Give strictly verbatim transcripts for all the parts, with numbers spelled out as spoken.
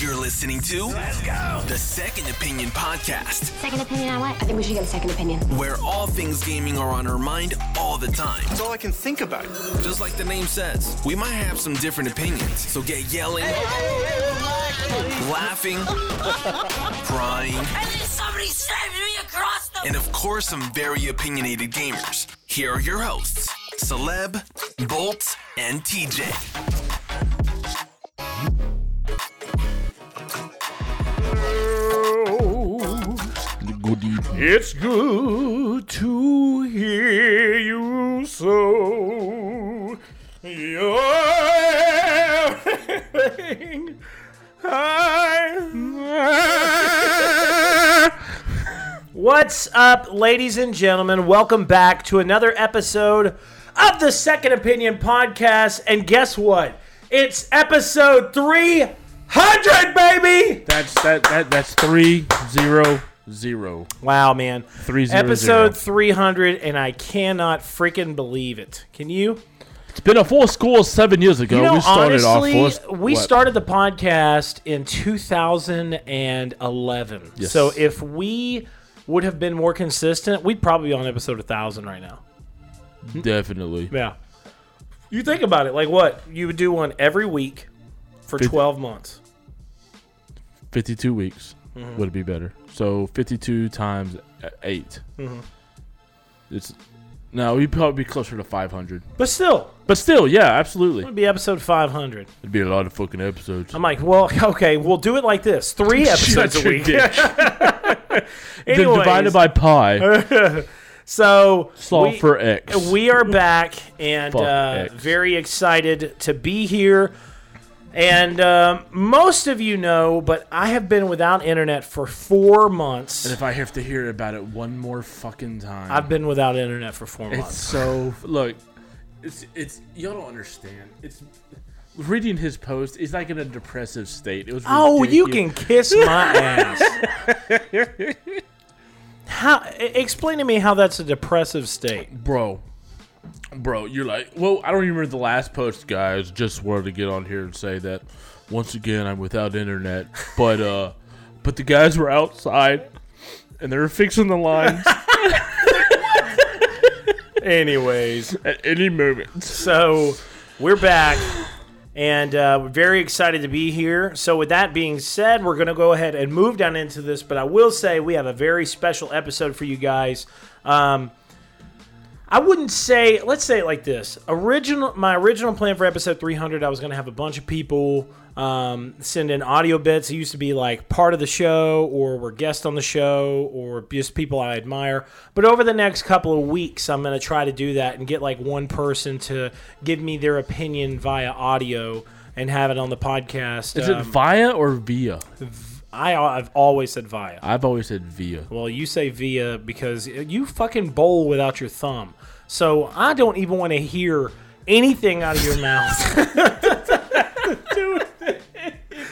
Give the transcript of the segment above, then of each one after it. You're listening to Let's Go, the Second Opinion Podcast. Second opinion on what? I think we should get a second opinion. Where all things gaming are on our mind all the time. That's all I can think about. Just like the name says, we might have some different opinions. So get yelling, hey, hey, hey, laughing, crying, and then somebody stabbed me across the... And of course, some very opinionated gamers. Here are your hosts, Celeb, Bolt, and T J. It's good to hear you so. You're everything I am. What's up, ladies and gentlemen? Welcome back to another episode of the Second Opinion Podcast. And guess what? It's episode three hundred, baby! That's that, that that's three zero. Zero. Wow, man. Three zero. Episode three hundred, and I cannot freaking believe it. Can you? It's been a full school seven years ago. You know, we started honestly, off full, we what? started the podcast in two thousand and eleven. Yes. So if we would have been more consistent, we'd probably be on episode a thousand right now. Definitely. Yeah. You think about it, like what? You would do one every week for fifty, twelve months. Fifty two weeks. Mm-hmm. Would it be better? So fifty-two times eight. Mm-hmm. It's no, we'd probably be closer to five hundred. But still, but still, yeah, absolutely. It'd be episode five hundred. It'd be a lot of fucking episodes. I'm like, well, okay, we'll do it like this: three episodes a week. Anyways, divided by pi. So solve we, for X. We are back and uh, very excited to be here. And um, most of you know, but I have been without internet for four months. And if I have to hear about it one more fucking time, I've been without internet for four it's months. So look, it's it's y'all don't understand. It's reading his post. It's like in a depressive state. It was ridiculous. Oh, you can kiss my ass. How? Explain to me how that's a depressive state, bro. Bro, you're like, well, I don't even remember the last post, guys. Just wanted to get on here and say that once again I'm without internet, but uh, but the guys were outside and they were fixing the lines. Anyways, at any moment. So we're back and uh, we're very excited to be here. So with that being said, we're gonna go ahead and move down into this. But I will say we have a very special episode for you guys. Um, I wouldn't say, let's say it like this. Original, my original plan for episode three hundred, I was going to have a bunch of people um, send in audio bits. It used to be like part of the show or were guests on the show or just people I admire. But over the next couple of weeks, I'm going to try to do that and get like one person to give me their opinion via audio and have it on the podcast. Is um, it via or via? V- I, I've always said via. I've always said via. Well, you say via because you fucking bowl without your thumb. So I don't even want to hear anything out of your mouth.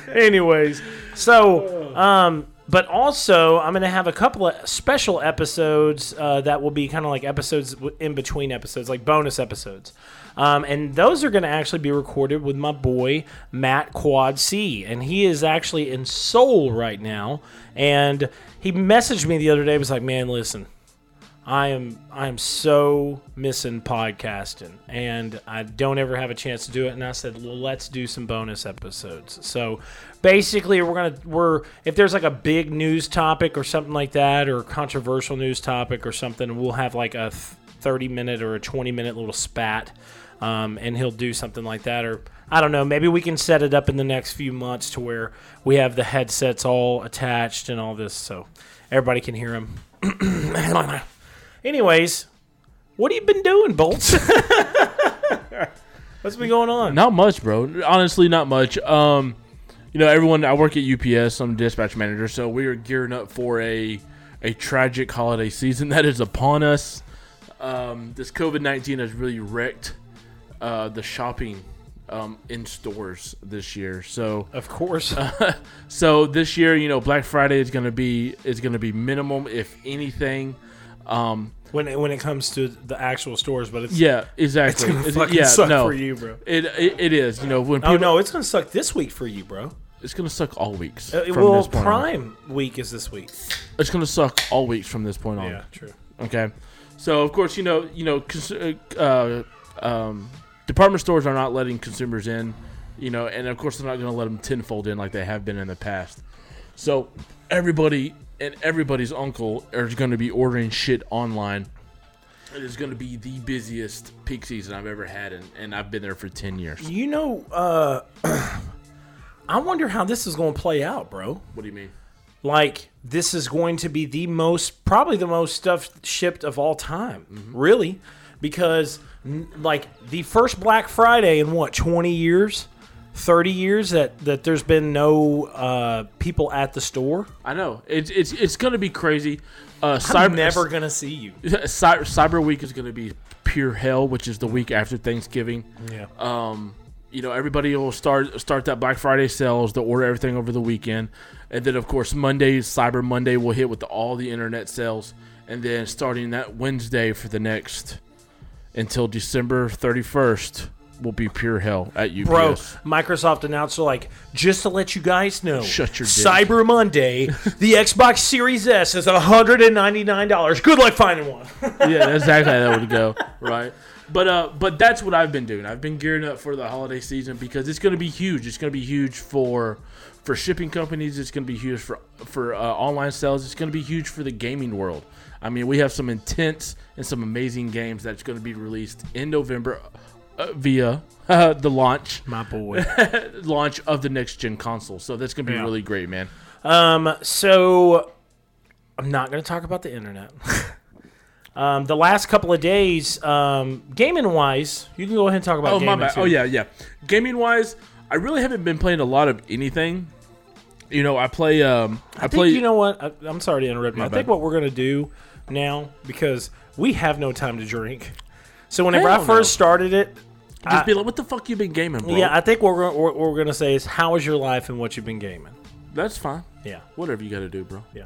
Anyways, so, um, but also I'm going to have a couple of special episodes uh, that will be kind of like episodes in between episodes, like bonus episodes. Um, and those are going to actually be recorded with my boy, Matt Quad C. And he is actually in Seoul right now. And he messaged me the other day. He was like, man, listen, I am I am so missing podcasting. And I don't ever have a chance to do it. And I said, well, let's do some bonus episodes. So basically, we're going to, we're if there's like a big news topic or something like that, or controversial news topic or something, we'll have like a thirty-minute or a twenty-minute little spat. Um, and he'll do something like that, or I don't know, maybe we can set it up in the next few months to where we have the headsets all attached and all this so everybody can hear him. Anyways, what have you been doing, Bolt? What's been going on? Not much, bro. Honestly, not much. Um, you know, everyone, I work at U P S, I'm a dispatch manager, so we are gearing up for a, a tragic holiday season that is upon us. Um, this COVID nineteen has really wrecked Uh, the shopping um, in stores this year. So of course, uh, so this year, you know, Black Friday is gonna be is gonna be minimum, if anything. Um, when it, when it comes to the actual stores, but it's yeah, exactly. It's gonna it's, fucking yeah, suck no, for you, bro. It, it it is. You know when. People, oh no, it's gonna suck this week for you, bro. It's going to suck all weeks. Uh, from well, this point Prime on. Week is this week. It's going to suck all weeks from this point on. Yeah, true. Okay. So, of course, you know, you know, cons- uh, um, department stores are not letting consumers in, you know, and, of course, they're not going to let them tenfold in like they have been in the past. So, everybody and everybody's uncle are going to be ordering shit online. It is going to be the busiest peak season I've ever had, and, and I've been there for ten years. You know, uh, I wonder how this is going to play out, bro. What do you mean? Like, this is going to be the most, probably the most stuff shipped of all time, mm-hmm. really. Because, like, the first Black Friday in, what, twenty years? thirty years that, that there's been no uh, people at the store? I know. It's it's it's going to be crazy. Uh, cyber, I'm never going to see you. Cyber, cyber Week is going to be pure hell, which is the week after Thanksgiving. Yeah. Um, you know, everybody will start start that Black Friday sales. They'll order everything over the weekend. And then, of course, Monday, Cyber Monday will hit with the, all the internet sales. And then starting that Wednesday for the next, until December thirty-first, will be pure hell at U P S. Bro, Microsoft announced, like, just to let you guys know, shut your Cyber dick. Monday, the Xbox Series S is one hundred ninety-nine dollars. Good luck finding one. Yeah, that's exactly how that would go, right? But uh, but that's what I've been doing. I've been gearing up for the holiday season because it's going to be huge. It's going to be huge for for shipping companies. It's going to be huge for, for uh, online sales. It's going to be huge for the gaming world. I mean, we have some intense and some amazing games that's going to be released in November Uh, via uh, the launch, my boy, launch of the next gen console. So that's gonna be yeah. really great, man. Um, so I'm not gonna talk about the internet. um, the last couple of days, um, gaming wise, you can go ahead and talk about. Oh gaming my bad. Too. Oh yeah, yeah. Gaming wise, I really haven't been playing a lot of anything. You know, I play. Um, I, I think, play. You know what? I, I'm sorry to interrupt. You. I bad. think what we're gonna do now, because we have no time to drink. So whenever I, I first know. started it, just I, be like, "What the fuck you been gaming, bro?" Yeah, I think what we're, what we're gonna say is, "How is your life and what you've been gaming?" That's fine. Yeah, whatever you gotta do, bro. Yeah.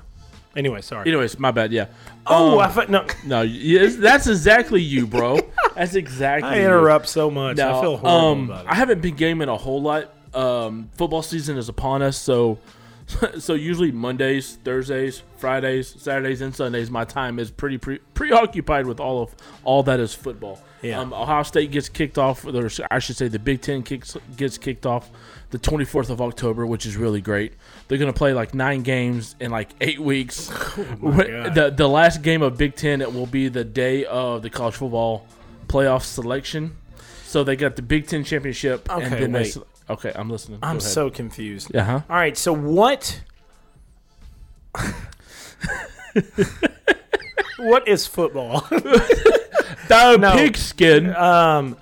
Anyway, sorry. Anyways, my bad. Yeah. Oh, um, I f- no, no. Yes, that's exactly you, bro. That's exactly. I interrupt you. so much. Now, I feel horrible um, about it. I haven't been gaming a whole lot. Um, football season is upon us, so so usually Mondays, Thursdays, Fridays, Saturdays, and Sundays, my time is pretty pre- preoccupied with all of all that is football. Yeah. Um, Ohio State gets kicked off. Or I should say the Big Ten kicks, gets kicked off the twenty-fourth of October, which is really great. They're going to play like nine games in like eight weeks. Oh my God. The, the last game of Big Ten, it will be the day of the college football playoff selection. So they got the Big Ten championship. Okay, and then wait. They, Okay, I'm listening. Go I'm ahead. so confused. Uh huh. All right, so what? What is football? The no. pigskin. Um.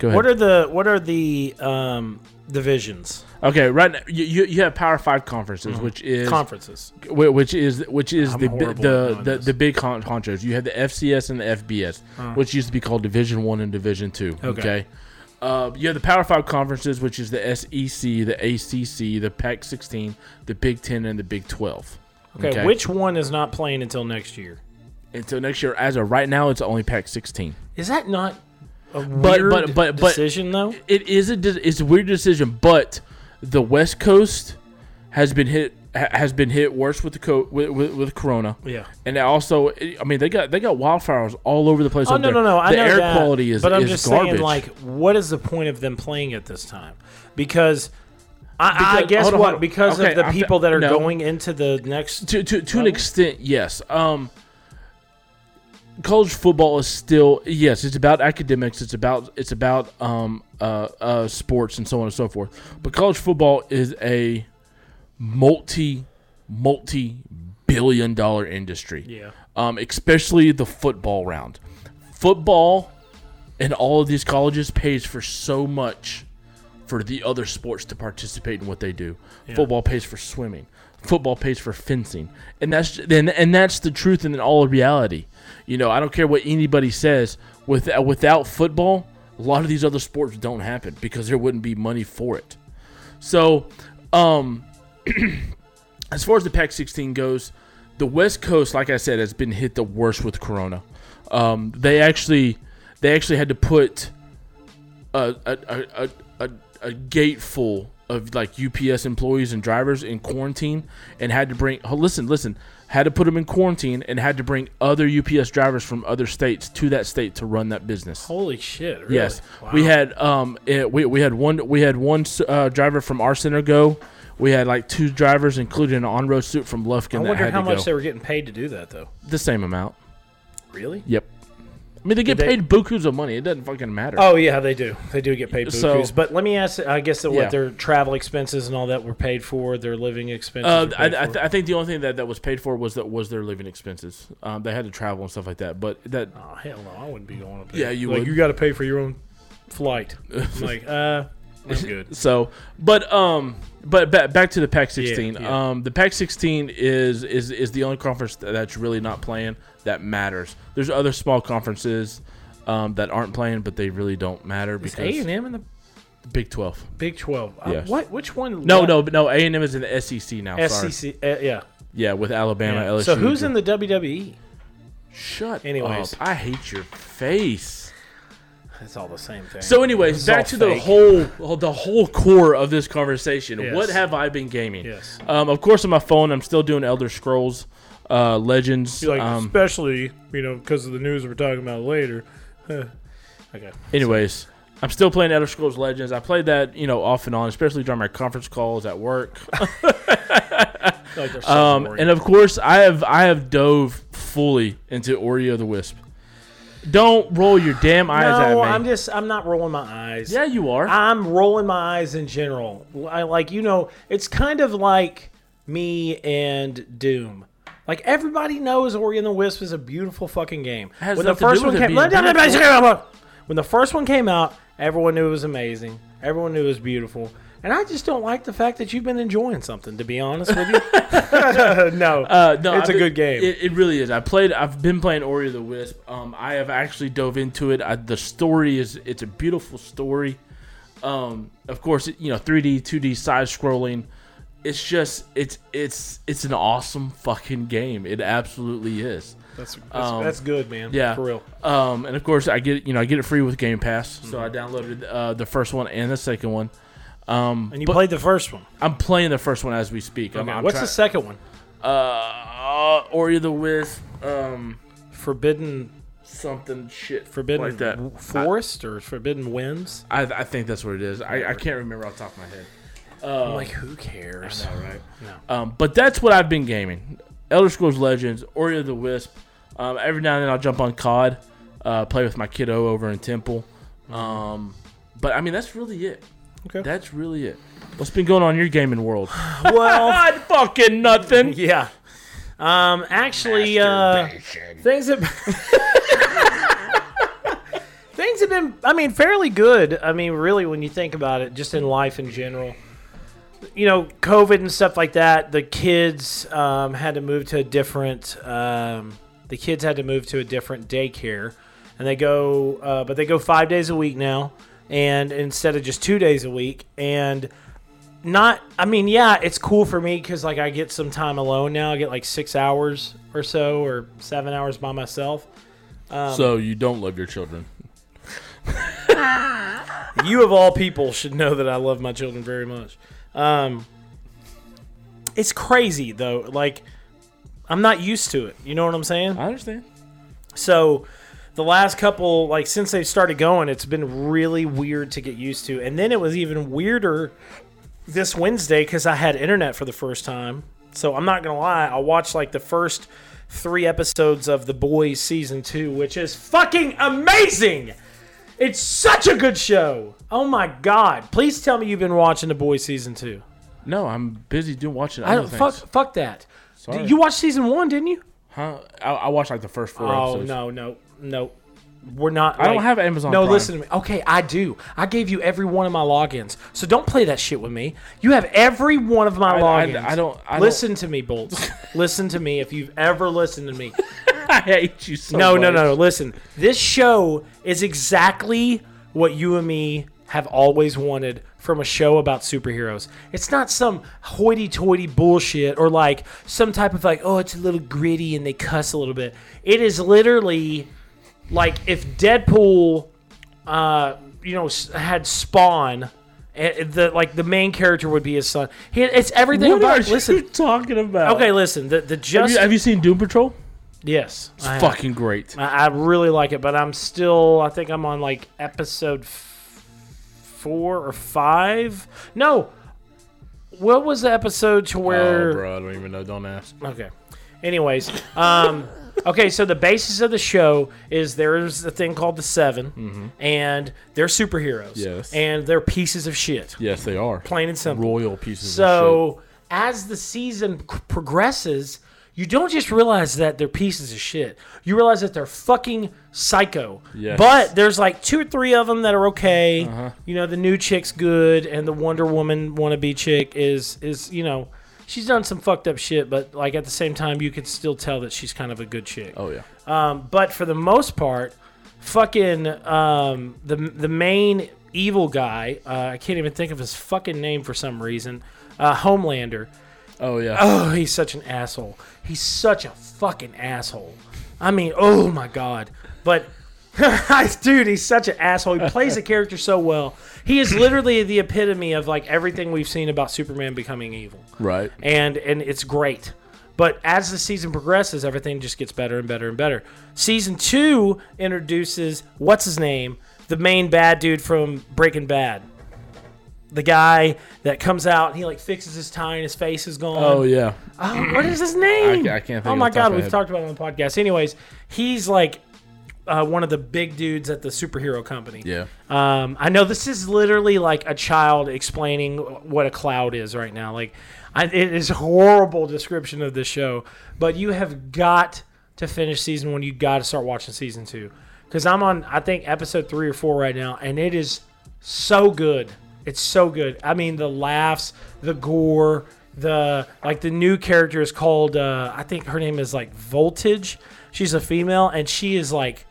Go ahead. What are the What are the um divisions? Okay, right now you you have Power Five conferences, mm-hmm. which is conferences, which is which is I'm the the the, the big hon- honchos. You have the F C S and the F B S, uh-huh. which used to be called Division One and Division Two. Okay. okay? Uh, you have the Power Five conferences, which is the S E C, the A C C, the Pac sixteen, the Big Ten, and the Big twelve. Okay, okay, which one is not playing until next year? Until next year, as of right now, it's only Pac sixteen. Is that not a weird but, but, but, but, decision, though? It is a de- it's a weird decision, but the West Coast has been hit ha- has been hit worse with the co- with, with, with Corona. Yeah, and also, I mean, they got they got wildfires all over the place. Oh no, there. no, no! I the know air that, quality is but I'm is just garbage. saying, like, what is the point of them playing at this time? Because I, because, I guess on, what because okay, of the I'm people th- that are no. going into the next to to, to an extent, yes. Um, college football is still yes, it's about academics. It's about it's about um uh, uh sports and so on and so forth. But college football is a multi multi billion dollar industry. Yeah. Um, especially the football round. Football and all of these colleges pays for so much for the other sports to participate in what they do. Yeah. Football pays for swimming. Football pays for fencing. And that's and, and that's the truth and in all of reality. You know, I don't care what anybody says, with without football, a lot of these other sports don't happen because there wouldn't be money for it. So, um as far as the Pac sixteen goes, the West Coast, like I said, has been hit the worst with Corona. Um, they actually, they actually had to put a a, a, a, a gate full of like U P S employees and drivers in quarantine, and had to bring oh, listen listen had to put them in quarantine and had to bring other U P S drivers from other states to that state to run that business. Holy shit! Really? Yes, wow. we had um it, we we had one we had one uh, driver from our center go. We had like two drivers, including an on-road suit from Lufkin. I wonder that had how to much go. They were getting paid to do that though. The same amount. Really? Yep. I mean, they get Did paid they, bukus of money. It doesn't fucking matter. Oh, yeah, they do. They do get paid bukus. So, but let me ask, I guess that what yeah. their travel expenses and all that were paid for, their living expenses uh, I, I, th- I think the only thing that, that was paid for was that was their living expenses. Um, they had to travel and stuff like that. But that. Oh, hell no. I wouldn't be going to pay. Yeah, you like, would. You got to pay for your own flight. Like, uh, that's good. So, but um, but back, back to the Pac sixteen. Yeah, yeah. Um, the Pac sixteen is, is, is the only conference that's really not playing. That matters. There's other small conferences um, that aren't playing, but they really don't matter because A and M in the Big twelve. Big twelve. Uh, yes. What? Which one? No, what? no, no. A and M is in the S E C now. S E C. Uh, yeah. Yeah, with Alabama, yeah. L S U. So who's in the W W E? Shut. Anyways, up. I hate your face. It's all the same thing. So, anyways, it's back to fake. the whole the whole core of this conversation. Yes. What have I been gaming? Yes. Um, of course, on my phone, I'm still doing Elder Scrolls. Uh, Legends, like, um, especially you know because of the news we're talking about later. Okay. Anyways, so. I'm still playing Elder Scrolls Legends. I played that you know off and on, especially during my conference calls at work. like so um, and of course, I have I have dove fully into Ori and the Wisp. Don't roll your damn eyes no, at me. No, I'm just, I'm not rolling my eyes. Yeah, you are. I'm rolling my eyes in general. I like you know, it's kind of like me and Doom. Like, everybody knows Ori and the Wisp is a beautiful fucking game. Has when the first one came out, when the first one came out, everyone knew it was amazing. Everyone knew it was beautiful. And I just don't like the fact that you've been enjoying something, to be honest with you. no, uh, no, it's I've a been, good game. It, it really is. I played. I've been playing Ori and the Wisp. Um, I have actually dove into it. I, the story is, it's a beautiful story. Um, of course, you know, three D, two D, side scrolling. It's just it's it's it's an awesome fucking game. It absolutely is. That's that's, um, that's good, man. Yeah, for real. Um, and of course, I get you know I get it free with Game Pass, mm-hmm. so I downloaded uh, the first one and the second one. Um, and you played the first one. I'm playing the first one as we speak. Okay. I'm, I'm What's trying, the second one? Uh, Ori the Wisp, um, Forbidden something shit, Forbidden like that. Forest I, or Forbidden Winds. I, I think that's what it is. I, I can't remember off the top of my head. Um, I'm like, who cares? I know, right? No. Um, but that's what I've been gaming. Elder Scrolls Legends, Ori and the Wisp. Um, every now and then I'll jump on C O D, uh, play with my kiddo over in Temple. Um, but, I mean, that's really it. Okay. That's really it. What's been going on in your gaming world? Well, fucking nothing. Yeah. Um, actually, uh, things have... things have been, I mean, fairly good. I mean, really, when you think about it, just in life in general. You know, COVID and stuff like that, the kids um, had to move to a different, um, the kids had to move to a different daycare. And they go, uh, but they go five days a week now. And instead of just two days a week. And not, I mean, yeah, it's cool for me because, like, I get some time alone now. I get, like, six hours or so or seven hours by myself. Um, so you don't love your children. You, of all people, should know that I love my children very much. Um, it's crazy though. Like, I'm not used to it. You know what I'm saying? I understand. So, the last couple, like since they started going, it's been really weird to get used to. And then it was even weirder this Wednesday because I had internet for the first time. So I'm not gonna lie, I watched like the first three episodes of The Boys season two, which is fucking amazing. It's such a good show. Oh, my God. Please tell me you've been watching The Boys Season two. No, I'm busy doing watching other I don't, things. Fuck, fuck that. Sorry. You watched Season one, didn't you? Huh? I, I watched, like, the first four oh, episodes. Oh, no, no, no. We're not. I like, don't have Amazon No, Prime. Listen to me. Okay, I do. I gave you every one of my logins. So don't play that shit with me. You have every one of my I, logins. I, I don't. I listen don't. to me, Bolt. Listen to me if you've ever listened to me. I hate you so no, much. No, no, no. Listen, this show is exactly what you and me have always wanted from a show about superheroes. It's not some hoity-toity bullshit or like some type of like, oh, it's a little gritty and they cuss a little bit. It is literally like if Deadpool, uh, you know, had Spawn And the like the main character would be his son. He, it's everything what about. What are listen, you talking about? Okay, listen. The the just have you, have you seen Doom Patrol? Yes, it's I fucking have. great. I, I really like it, but I'm still. I think I'm on like episode f- four or five. No, what was the episode to where? Oh, bro, I don't even know. Don't ask. Okay. Anyways, um, okay. So the basis of the show is there's a thing called the Seven, mm-hmm. and they're superheroes. Yes. And they're pieces of shit. Yes, they are. Plain and simple. Royal pieces. So, of shit. So as the season progresses, you don't just realize that they're pieces of shit. You realize that they're fucking psycho. Yes. But there's like two or three of them that are okay. Uh-huh. You know, the new chick's good, and the Wonder Woman wannabe chick is is you know. She's done some fucked up shit, but like at the same time, you can still tell that she's kind of a good chick. Oh yeah. Um, but for the most part, fucking um, the the main evil guy, uh, I can't even think of his fucking name for some reason. Uh, Homelander. Oh yeah. Oh, he's such an asshole. He's such a fucking asshole. I mean, oh my god. But dude, he's such an asshole. He plays the character so well. He is literally the epitome of like everything we've seen about Superman becoming evil. Right. And and it's great. But as the season progresses, everything just gets better and better and better. Season two introduces what's his name? The main bad dude from Breaking Bad. The guy that comes out and he like fixes his tie and his face is gone. Oh yeah. Oh, what is his name? I, I can't think. Oh my god, we've talked about it on the podcast. Anyways, he's like Uh, one of the big dudes at the superhero company. Yeah. Um, I know this is literally like a child explaining what a cloud is right now. Like, I, it is a horrible description of this show. But you have got to finish season one. You got to start watching season two because I'm on, I think, episode three or four right now, and it is so good. It's so good. I mean, the laughs, the gore, the like. The new character is called. Uh, I think her name is like Voltage. She's a female, and she is like.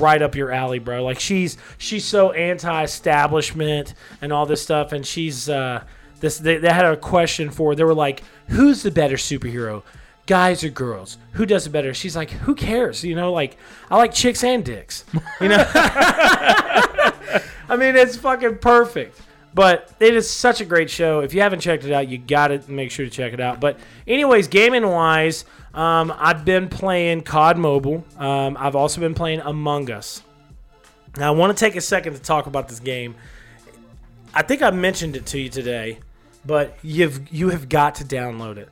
Right up your alley, bro. Like she's she's so anti-establishment and all this stuff, and she's uh, this. They, they had a question for. They were like, "Who's the better superhero, guys or girls? Who does it better?" She's like, "Who cares? You know, like I like chicks and dicks. You know." I mean, it's fucking perfect. But it is such a great show. If you haven't checked it out, you got to make sure to check it out. But anyways, gaming-wise, um, I've been playing C O D Mobile. Um, I've also been playing Among Us. Now, I want to take a second to talk about this game. I think I mentioned it to you today, but you've you have got to download it.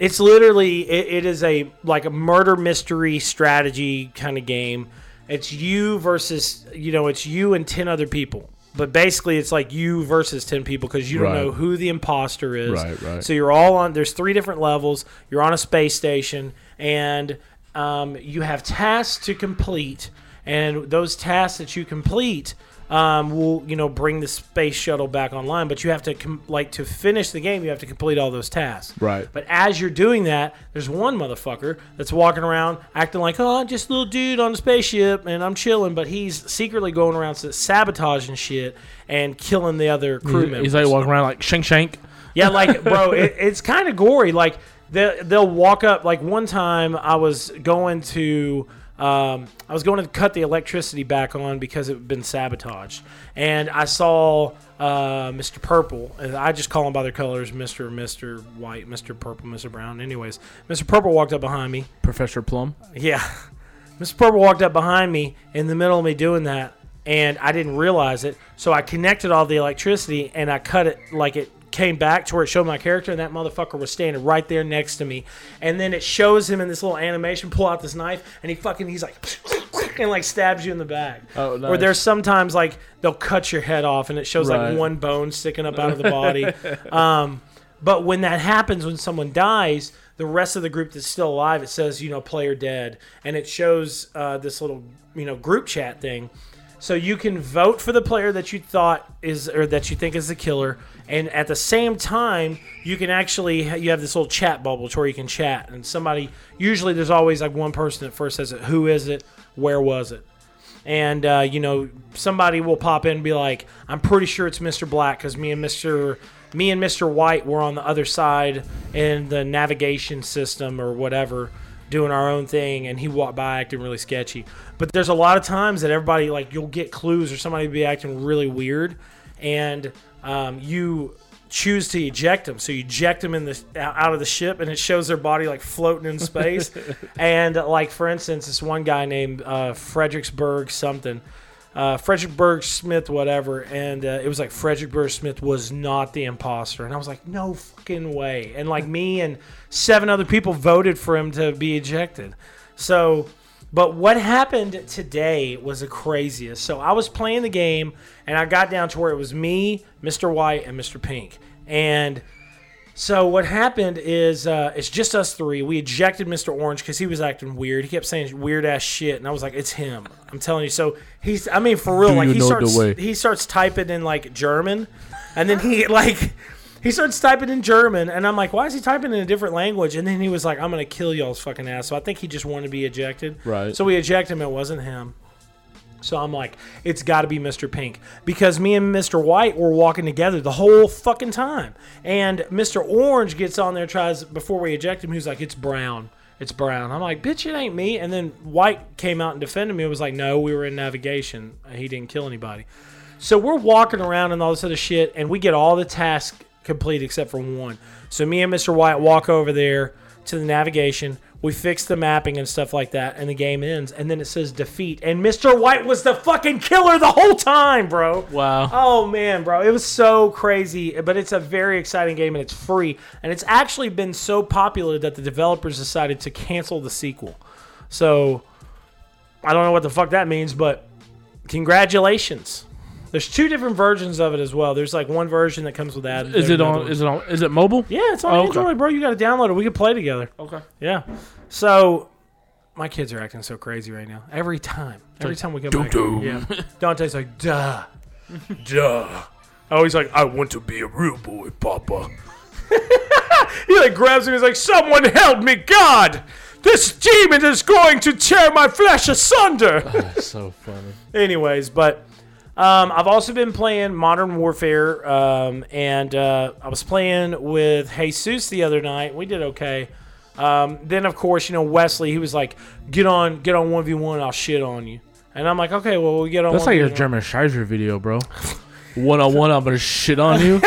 It's literally it, it is a like a murder mystery strategy kind of game. It's you versus you know it's you and ten other people. But basically, it's like you versus ten people because you don't right. know who the imposter is. Right, right. So you're all on. There's three different levels. You're on a space station, and um, you have tasks to complete. And those tasks that you complete um, will, you know, bring the space shuttle back online. But you have to com- like to finish the game. You have to complete all those tasks. Right. But as you're doing that, there's one motherfucker that's walking around acting like, oh, I'm just a little dude on a spaceship and I'm chilling. But he's secretly going around sabotaging shit and killing the other crew members. He's like walking around like shank shank. Yeah, like bro, it, it's kind of gory. Like they they'll walk up. Like one time, I was going to. Um, I was going to cut the electricity back on because it had been sabotaged. And I saw uh, Mister Purple. I just call them by their colors, Mister Mister White, Mister Purple, Mister Brown. Anyways, Mister Purple walked up behind me. Professor Plum? Yeah. Mister Purple walked up behind me in the middle of me doing that, and I didn't realize it. So I connected all the electricity, and I cut it like it came back to where it showed my character, and that motherfucker was standing right there next to me. And then it shows him in this little animation pull out this knife, and he fucking he's like and like stabs you in the back. Oh, nice. Or there's sometimes like they'll cut your head off, and it shows right. like one bone sticking up out of the body. um, but when that happens, when someone dies, the rest of the group that's still alive, it says you know player dead, and it shows uh, this little you know group chat thing. So you can vote for the player that you thought is or that you think is the killer, and at the same time you can actually you have this little chat bubble to where you can chat, and somebody usually there's always like one person that first says it, who is it, where was it, and uh, you know somebody will pop in and be like, I'm pretty sure it's Mister Black because me and Mister me and Mister White were on the other side in the navigation system or whatever. Doing our own thing, and he walked by acting really sketchy. But there's a lot of times that everybody like you'll get clues or somebody will be acting really weird, and um, you choose to eject them. So you eject them in the, out of the ship, and it shows their body like floating in space. And like, for instance, this one guy named uh, Fredericksburg something. Uh, Fredericksburg Smith, whatever, and uh, it was like Fredericksburg Smith was not the imposter, and I was like, no fucking way. And like, me and seven other people voted for him to be ejected. So, but what happened today was the craziest. So I was playing the game, and I got down to where it was me, Mister White, and Mister Pink. And so what happened is, uh, it's just us three. We ejected Mister Orange because he was acting weird. He kept saying weird-ass shit, and I was like, it's him. I'm telling you. So he's, I mean, for real, Do like he starts he starts typing in, like, German, and then he, like, he starts typing in German, and I'm like, why is he typing in a different language? And then he was like, I'm going to kill y'all's fucking ass. So I think he just wanted to be ejected. Right. So we eject him. It wasn't him. So I'm like, it's got to be Mister Pink, because me and Mister White were walking together the whole fucking time. And Mister Orange gets on there, tries, before we eject him, he's like, it's Brown. It's Brown. I'm like, bitch, it ain't me. And then White came out and defended me. It was like, no, we were in navigation. He didn't kill anybody. So we're walking around and all this other shit, and we get all the tasks complete except for one. So me and Mister White walk over there to the navigation. We fixed the mapping and stuff like that, and the game ends, and then it says defeat, and Mister White was the fucking killer the whole time, bro. Wow. Oh, man, bro. It was so crazy, but it's a very exciting game, and it's free, and it's actually been so popular that the developers decided to cancel the sequel. So I don't know what the fuck that means, but congratulations. There's two different versions of it as well. There's like one version that comes with that. Is it on? Is it on? Is it mobile? Yeah, it's on oh, Android, okay. Bro. You got to download it. We can play together. Okay. Yeah. So my kids are acting so crazy right now. Every time, every time we go back, yeah. Dante's like, duh, duh. Oh, he's like, I want to be a real boy, Papa. He like grabs him. He's like, someone help me, God. This demon is going to tear my flesh asunder. Oh, that's so funny. Anyways, but. Um, I've also been playing Modern Warfare, um, and uh, I was playing with Jesus the other night. We did okay. Um, then, of course, you know, Wesley, he was like, get on get on one v one, I'll shit on you. And I'm like, okay, well, we get on That's one v one. That's like your German Scheiser video, bro. One-on-one, I'm going to shit on you.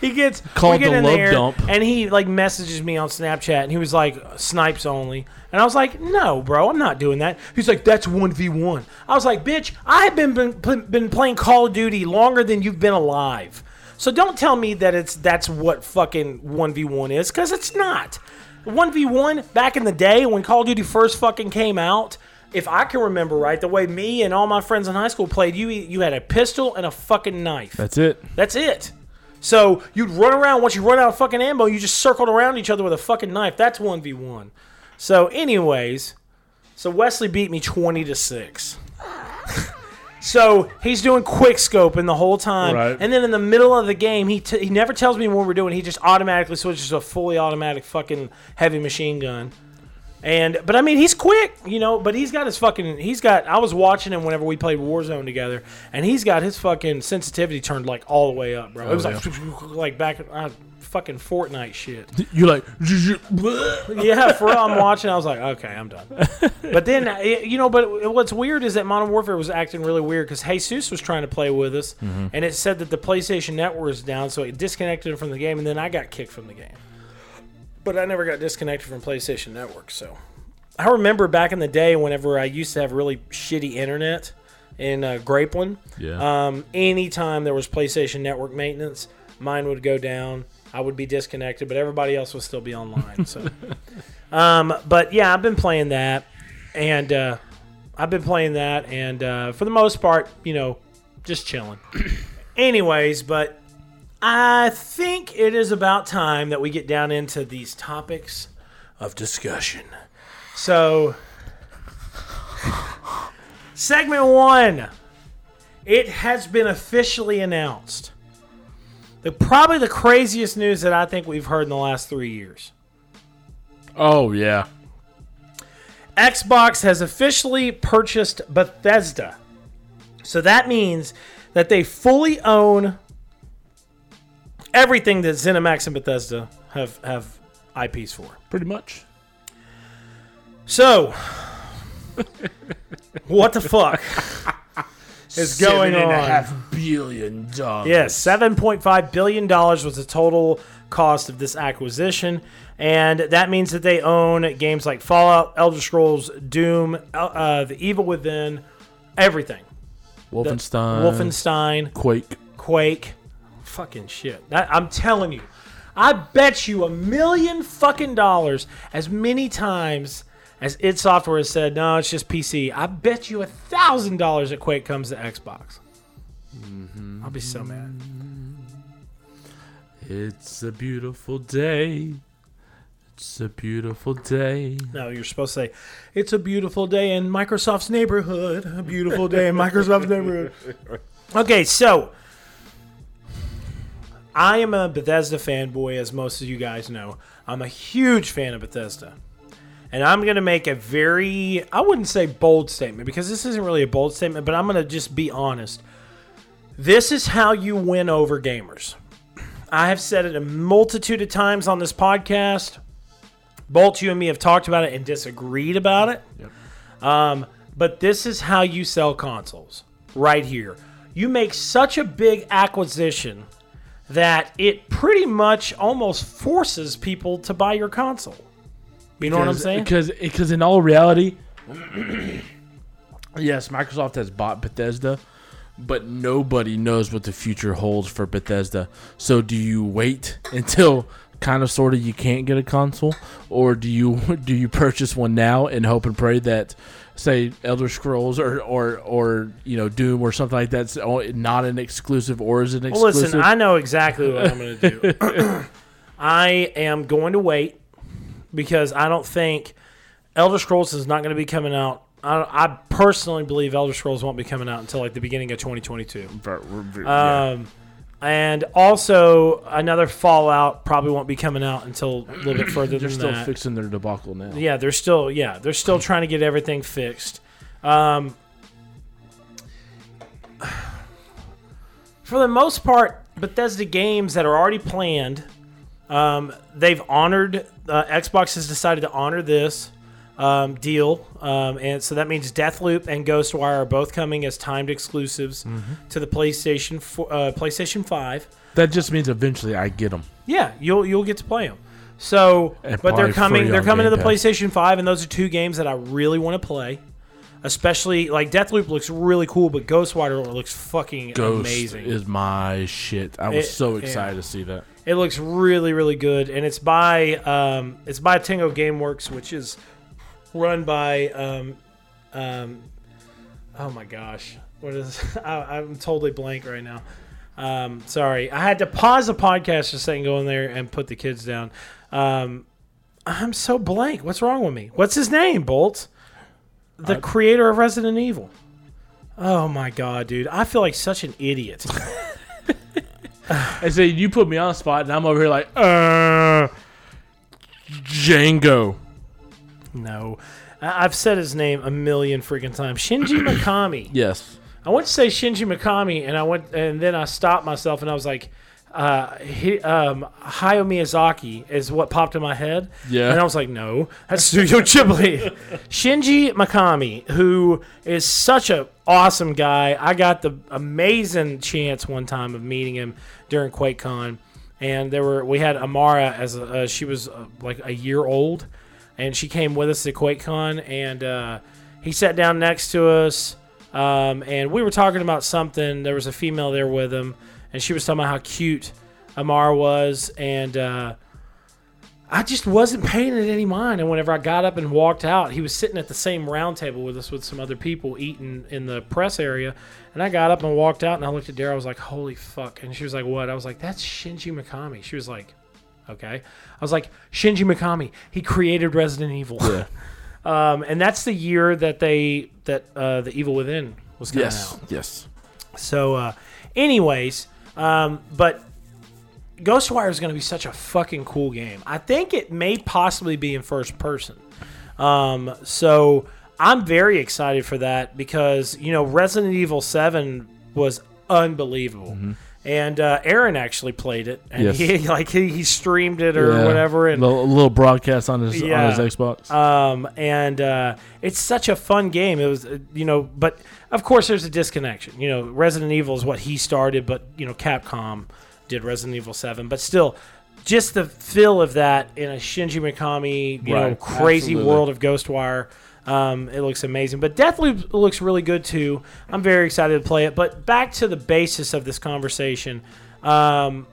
He gets called the love dump, and he like messages me on Snapchat, and he was like, snipes only. And I was like, no, bro, I'm not doing that. He's like, that's one v one. I was like, bitch, I've been been, been playing Call of Duty longer than you've been alive. So don't tell me that it's that's what fucking one v one is, because it's not. one v one, back in the day when Call of Duty first fucking came out, if I can remember right, the way me and all my friends in high school played, you you had a pistol and a fucking knife. That's it. That's it. So you'd run around. Once you run out of fucking ammo, you just circled around each other with a fucking knife. That's one v one. So anyways, so Wesley beat me twenty to six. So he's doing quick scoping the whole time. Right. And then in the middle of the game, he t- he never tells me what we're doing. He just automatically switches to a fully automatic fucking heavy machine gun. And but I mean, he's quick, you know, but he's got his fucking he's got I was watching him whenever we played Warzone together, and he's got his fucking sensitivity turned like all the way up, bro. Oh, it was yeah. like like back uh, fucking Fortnite shit. You're like yeah, for real, I'm watching, I was like, okay, I'm done. But then it, you know, but what's weird is that Modern Warfare was acting really weird because Jesus was trying to play with us, mm-hmm. and it said that the PlayStation Network was down, so it disconnected him from the game, and then I got kicked from the game. But I never got disconnected from PlayStation Network, so... I remember back in the day whenever I used to have really shitty internet in uh, Grapeland. Yeah. Um, anytime there was PlayStation Network maintenance, mine would go down. I would be disconnected, but everybody else would still be online. So, um, But, yeah, I've been playing that. And uh, I've been playing that. And uh, for the most part, you know, just chilling. Anyways, but... I think it is about time that we get down into these topics of discussion. So, segment one, it has been officially announced. The probably the craziest news that I think we've heard in the last three years. Oh, yeah. Xbox has officially purchased Bethesda. So that means that they fully own everything that ZeniMax and Bethesda have, have I Ps for. Pretty much. So, what the fuck? is going on. seven point five billion dollars Yes, seven point five billion dollars was the total cost of this acquisition. And that means that they own games like Fallout, Elder Scrolls, Doom, uh, The Evil Within, everything. Wolfenstein. The, Wolfenstein. Quake. Quake. Fucking shit. That, I'm telling you. I bet you a million fucking dollars as many times as id Software has said, no, it's just P C. I bet you a thousand dollars that Quake comes to Xbox. Mm-hmm. I'll be so mad. It's a beautiful day. It's a beautiful day. No, you're supposed to say, it's a beautiful day in Microsoft's neighborhood. A beautiful day in Microsoft's neighborhood. Okay, so I am a Bethesda fanboy, as most of you guys know. I'm a huge fan of Bethesda. And I'm going to make a very, I wouldn't say bold statement, because this isn't really a bold statement, but I'm going to just be honest. This is how you win over gamers. I have said it a multitude of times on this podcast. Bolt, you and me have talked about it and disagreed about it. Yep. Um, but this is how you sell consoles, right here. You make such a big acquisition that it pretty much almost forces people to buy your console. You know because, what I'm saying? Because, because in all reality, yes, Microsoft has bought Bethesda, but nobody knows what the future holds for Bethesda. So do you wait until kind of sort of you can't get a console, or do you do you purchase one now and hope and pray that, say, Elder Scrolls or or, or you know Doom or something like that's not an exclusive or is an exclusive? Well, listen, I know exactly what I'm going to do. I am going to wait. Because I don't think Elder Scrolls is not going to be coming out. I, I personally believe Elder Scrolls won't be coming out until like the beginning of twenty twenty-two. Yeah. Um, and also another Fallout probably won't be coming out until a little bit further than that. They're still fixing their debacle now. Yeah, they're still yeah they're still trying to get everything fixed. Um, for the most part, Bethesda games that are already planned. Um, they've honored, uh, Xbox has decided to honor this um, deal, um, and so that means Deathloop and Ghostwire are both coming as timed exclusives mm-hmm. to the PlayStation four, uh, PlayStation five. That just means eventually I get them. Yeah, you'll you'll get to play them. So, and but they're coming they're coming to the PlayStation five, and those are two games that I really want to play. Especially, like, Deathloop looks really cool, but Ghostwire looks fucking Ghost amazing. Ghost is my shit. I was it, so excited yeah. to see that. It looks really, really good, and it's by um, it's by Tango GameWorks, which is run by um, um, oh my gosh, what is? I, I'm totally blank right now. Um, sorry, I had to pause the podcast just saying go in there and put the kids down. Um, I'm so blank. What's wrong with me? What's his name, Bolt? The I, creator of Resident Evil. Oh, my God, dude. I feel like such an idiot. I say, you put me on the spot, and I'm over here like, uh, Django. No. I- I've said his name a million freaking times. Shinji Mikami. Yes. I went to say Shinji Mikami, and I went, and then I stopped myself, and I was like, uh, he, um, Hayao Miyazaki is what popped in my head. Yeah. And I was like, no, that's Studio Ghibli. Shinji Mikami, who is such a awesome guy. I got the amazing chance one time of meeting him during QuakeCon, and there were, we had Amara as a, uh, she was uh, like a year old, and she came with us to QuakeCon, and, uh, he sat down next to us. Um, and we were talking about something. There was a female there with him. And she was talking about how cute Amara was. And uh, I just wasn't paying it any mind. And whenever I got up and walked out, he was sitting at the same round table with us with some other people eating in the press area. And I got up and walked out, and I looked at Dara. I was like, holy fuck. And she was like, what? I was like, that's Shinji Mikami. She was like, okay. I was like, Shinji Mikami. He created Resident Evil. Yeah. um, and that's the year that they that uh, The Evil Within was coming yes. out. Yes, yes. So uh, anyways... Um, but Ghostwire is going to be such a fucking cool game. I think it may possibly be in first person. Um, so I'm very excited for that because, you know, Resident Evil seven was unbelievable. Mm-hmm. And uh, Aaron actually played it, and yes. he like he, he streamed it or yeah. whatever, and a little, little broadcast on his yeah. on his Xbox. Um, and uh, it's such a fun game. It was, you know, but of course there's a disconnection. You know, Resident Evil is what he started, but you know, Capcom did Resident Evil seven, but still, just the feel of that in a Shinji Mikami, you right. know, crazy Absolutely. world of Ghostwire. Um, it looks amazing. But Deathloop looks really good, too. I'm very excited to play it. But back to the basis of this conversation. Um,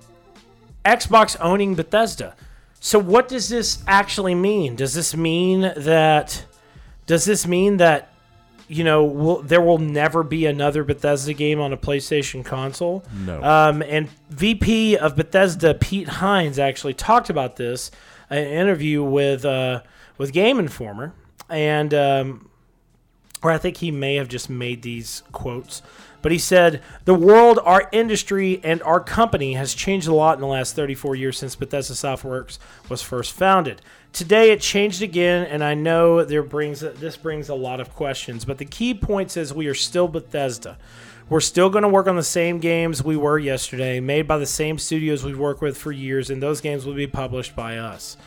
Xbox owning Bethesda. So what does this actually mean? Does this mean that... Does this mean that, you know, will, there will never be another Bethesda game on a PlayStation console? No. Um, and V P of Bethesda, Pete Hines, actually talked about this in an interview with, uh, with Game Informer. And, um, or I think he may have just made these quotes, but he said, "The world, our industry, and our company has changed a lot in the last thirty-four years since Bethesda Softworks was first founded. Today it changed again, and I know there brings this brings a lot of questions, but the key points is we are still Bethesda. We're still going to work on the same games we were yesterday, made by the same studios we've worked with for years, and those games will be published by us."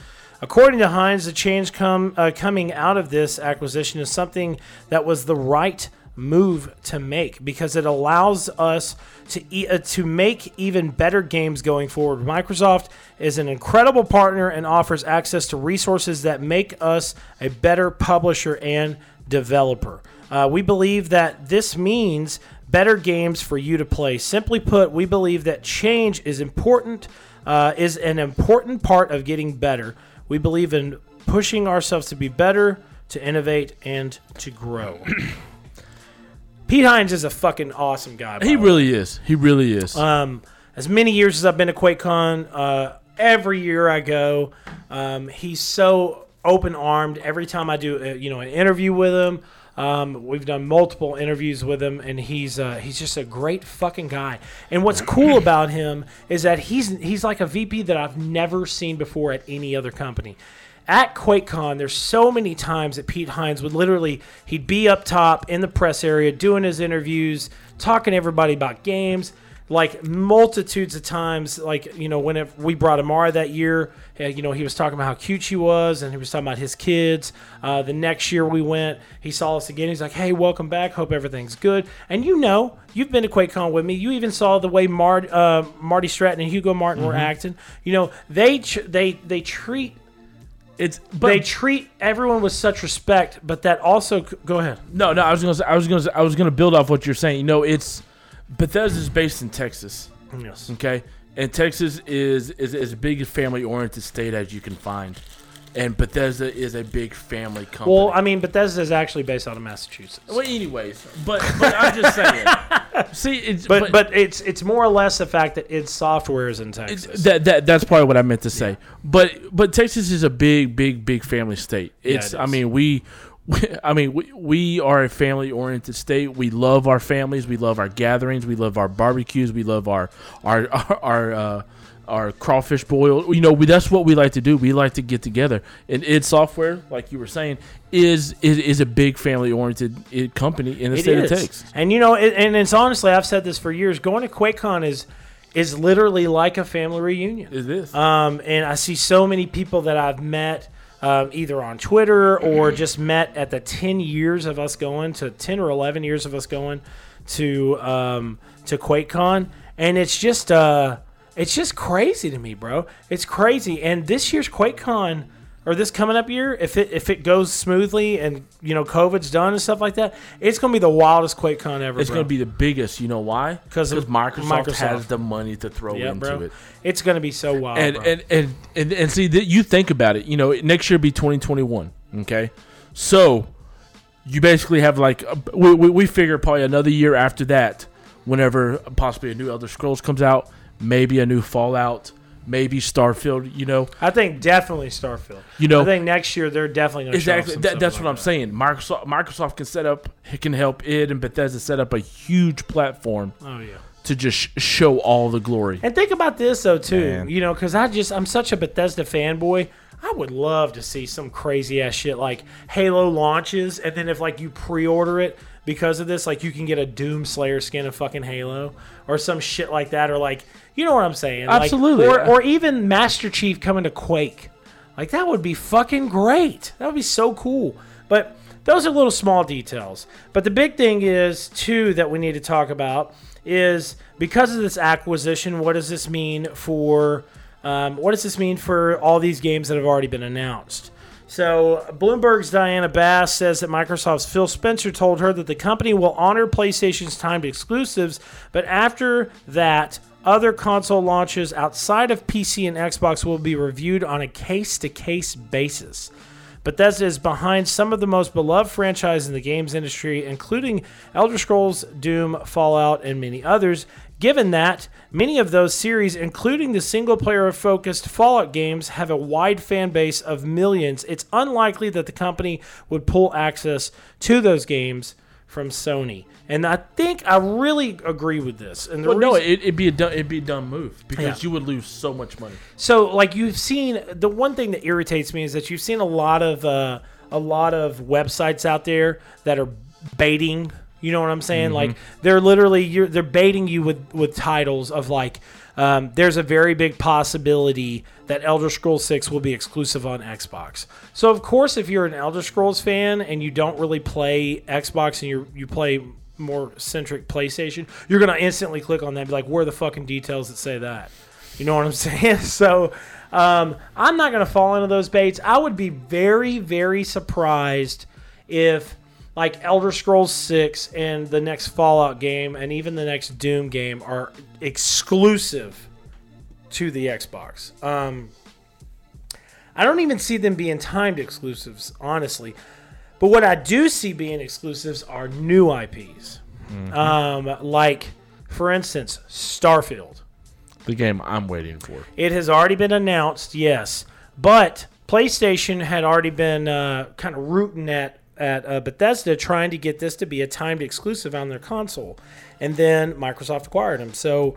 According to Hines, the change come, uh, coming out of this acquisition is something that was the right move to make because it allows us to e- uh, to make even better games going forward. Microsoft is an incredible partner and offers access to resources that make us a better publisher and developer. Uh, we believe that this means better games for you to play. Simply put, we believe that change is important, uh, is an important part of getting better. We believe in pushing ourselves to be better, to innovate, and to grow. Pete Hines is a fucking awesome guy. He really is. He really is. Um, as many years as I've been to QuakeCon, uh, every year I go, um, he's so open-armed. Every time I do, uh, you know, an interview with him, um, we've done multiple interviews with him, and he's uh, he's just a great fucking guy. And what's cool about him is that he's he's like a V P that I've never seen before at any other company. At QuakeCon, there's so many times that Pete Hines would literally, he'd be up top in the press area doing his interviews, talking to everybody about games, like multitudes of times. Like, you know, when it, we brought Amara that year, uh, you know, he was talking about how cute she was, and he was talking about his kids. Uh, the next year we went, he saw us again. He's like, "Hey, welcome back. Hope everything's good." And you know, you've been to QuakeCon with me. You even saw the way Mar- uh, Marty Stratton and Hugo Martin mm-hmm. were acting. You know, they tr- they they treat... It's, but they treat everyone with such respect, but that also go ahead. No, no, I was gonna, say, I was gonna, say, I was gonna build off what you're saying. You know, it's Bethesda's based in Texas. Yes. Okay, and Texas is is as big a family-oriented state as you can find, and Bethesda is a big family company. Well, I mean, Bethesda is actually based out of Massachusetts. Well, anyways, but but I'm just saying. See, it's, but, but but it's it's more or less the fact that its software is in Texas. That that that's probably what I meant to say. Yeah. But but Texas is a big big big family state. It's yeah, it I mean we, we I mean we, we are a family oriented state. We love our families. We love our gatherings. We love our barbecues. We love our our our. our uh, Our crawfish boil, you know, we, that's what we like to do. We like to get together, and id Software, like you were saying, is is, is a big family-oriented company in the it state is. of Texas. And you know, it, and it's honestly, I've said this for years. Going to QuakeCon is is literally like a family reunion. It is. Um, and I see so many people that I've met um, either on Twitter or just met at the ten years of us going to ten or eleven years of us going to um, to QuakeCon, and it's just. Uh, It's just crazy to me, bro. It's crazy. And this year's QuakeCon, or this coming up year, if it if it goes smoothly and, you know, COVID's done and stuff like that, it's going to be the wildest QuakeCon ever, It's going to be the biggest. You know why? Because Microsoft, Microsoft has the money to throw yeah, into bro. it. It's going to be so wild, and, bro. And, and, and, and see, th- you think about it. You know, next year will be twenty twenty-one, okay? So you basically have like – we, we, we figure probably another year after that, whenever possibly a new Elder Scrolls comes out, maybe a new Fallout, maybe Starfield, you know. I think definitely Starfield. You know, I think next year they're definitely going to exactly, show that, That's like what I'm that. saying. Microsoft Microsoft can set up, can help id and Bethesda set up a huge platform. Oh yeah. To just show all the glory. And think about this though too, Man. you know, because I just I'm such a Bethesda fanboy. I would love to see some crazy ass shit like Halo launches, and then if like you pre-order it. because of this, like you can get a Doom Slayer skin of fucking Halo or some shit like that, or like, you know what I'm saying? Absolutely. Like, or, or even Master Chief coming to Quake. Like, that would be fucking great. That would be so cool. But those are little small details. But the big thing is, too, that we need to talk about is, because of this acquisition, what does this mean for um, what does this mean for all these games that have already been announced? So Bloomberg's Diana Bass says that Microsoft's Phil Spencer told her that the company will honor PlayStation's timed exclusives, but after that, other console launches outside of P C and Xbox will be reviewed on a case-to-case basis. Bethesda is behind some of the most beloved franchises in the games industry, including Elder Scrolls, Doom, Fallout, and many others. Given that, many of those series, including the single-player-focused Fallout games, have a wide fan base of millions, it's unlikely that the company would pull access to those games from Sony. And I think I really agree with this. And the well, reason- no, it, it'd be a dumb, it'd be a dumb move because yeah. you would lose so much money. So, like you've seen, the one thing that irritates me is that you've seen a lot of uh, a lot of websites out there that are baiting. You know what I'm saying? Mm-hmm. Like they're literally you're, they're baiting you with, with titles of like um, there's a very big possibility that Elder Scrolls six will be exclusive on Xbox. So of course, if you're an Elder Scrolls fan and you don't really play Xbox and you you play more centric PlayStation, you're gonna instantly click on that and be like, where are the fucking details that say that? You know what I'm saying? So um, I'm not gonna fall into those baits. I would be very very surprised if, like, Elder Scrolls six and the next Fallout game and even the next Doom game are exclusive to the Xbox. Um, I don't even see them being timed exclusives, honestly. But what I do see being exclusives are new I Ps. Mm-hmm. Um, like, for instance, Starfield. The game I'm waiting for. It has already been announced, yes. But PlayStation had already been uh, kind of rooting at at uh, Bethesda, trying to get this to be a timed exclusive on their console. And then Microsoft acquired them. So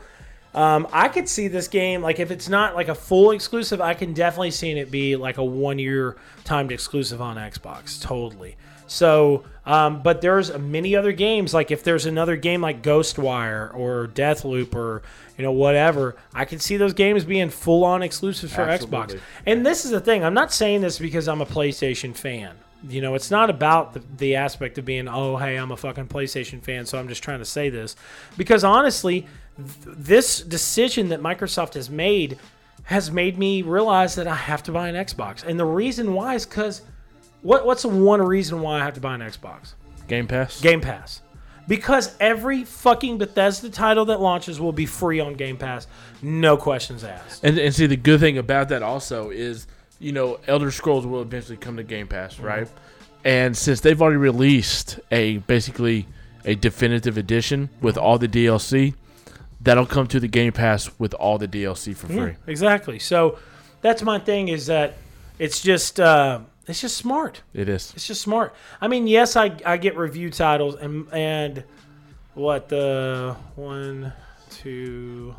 um, I could see this game, like if it's not like a full exclusive, I can definitely see it be like a one-year timed exclusive on Xbox, totally. So, um, but there's many other games, like if there's another game like Ghostwire or Deathloop or, you know, whatever, I can see those games being full-on exclusives for Absolutely. Xbox. And this is the thing, I'm not saying this because I'm a PlayStation fan. You know, it's not about the, the aspect of being, oh, hey, I'm a fucking PlayStation fan, so I'm just trying to say this. Because honestly, th- this decision that Microsoft has made has made me realize that I have to buy an Xbox. And the reason why is because, what, what's the one reason why I have to buy an Xbox? Game Pass. Game Pass. Because every fucking Bethesda title that launches will be free on Game Pass. No questions asked. And, and see, the good thing about that also is, you know, Elder Scrolls will eventually come to Game Pass, right? Mm-hmm. And since they've already released a basically a definitive edition with all the D L C, that'll come to the Game Pass with all the D L C for free. Yeah, exactly. So that's my thing, is that it's just uh, it's just smart. It is. It's just smart. I mean, yes, I I get review titles and and what the uh, one, two.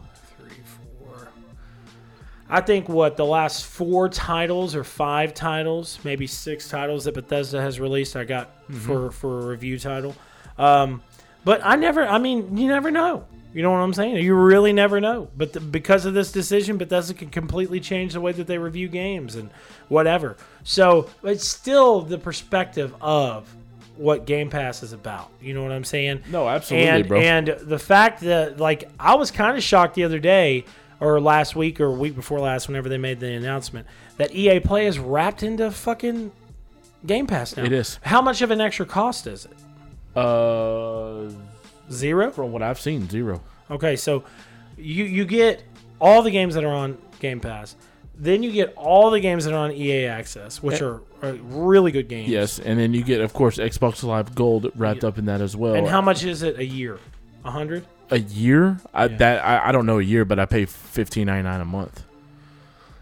I think, what, the last four titles or five titles, maybe six titles that Bethesda has released, I got mm-hmm. for, for a review title. Um, but I never, I mean, you never know. You know what I'm saying? You really never know. But the, because of this decision, Bethesda can completely change the way that they review games and whatever. So it's still the perspective of what Game Pass is about. You know what I'm saying? No, absolutely, and, bro. And the fact that, like, I was kind of shocked the other day, or last week or week before last, whenever they made the announcement, that E A Play is wrapped into fucking Game Pass now. It is. How much of an extra cost is it? Uh, zero? From what I've seen, zero. Okay, so you, you get all the games that are on Game Pass. Then you get all the games that are on E A Access, which and, are, are really good games. Yes, and then you get, of course, Xbox Live Gold wrapped yeah. up in that as well. And how much is it a year? A hundred? A year? I, yeah. That I, I don't know a year, but I pay fifteen ninety-nine a month.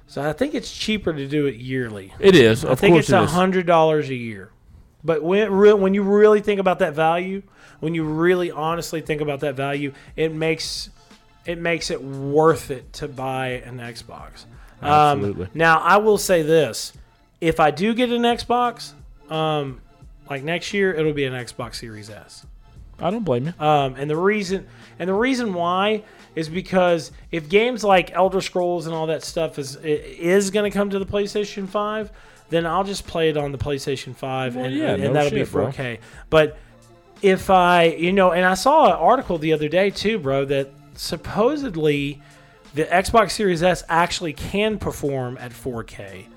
So I think it's cheaper to do it yearly. It is. Of I think course it's one hundred dollars a year. But when re- when you really think about that value, when you really honestly think about that value, it makes it makes it worth it to buy an Xbox. Absolutely. Um, now I will say this: if I do get an Xbox, um, like next year, it'll be an Xbox Series S. I don't blame you. Um, and the reason and the reason why is because if games like Elder Scrolls and all that stuff is is going to come to the PlayStation five, then I'll just play it on the PlayStation five, well, and, yeah, and, and no that'll shit, be four K. Bro. But if I, you know, and I saw an article the other day too, bro, that supposedly the Xbox Series S actually can perform at four K,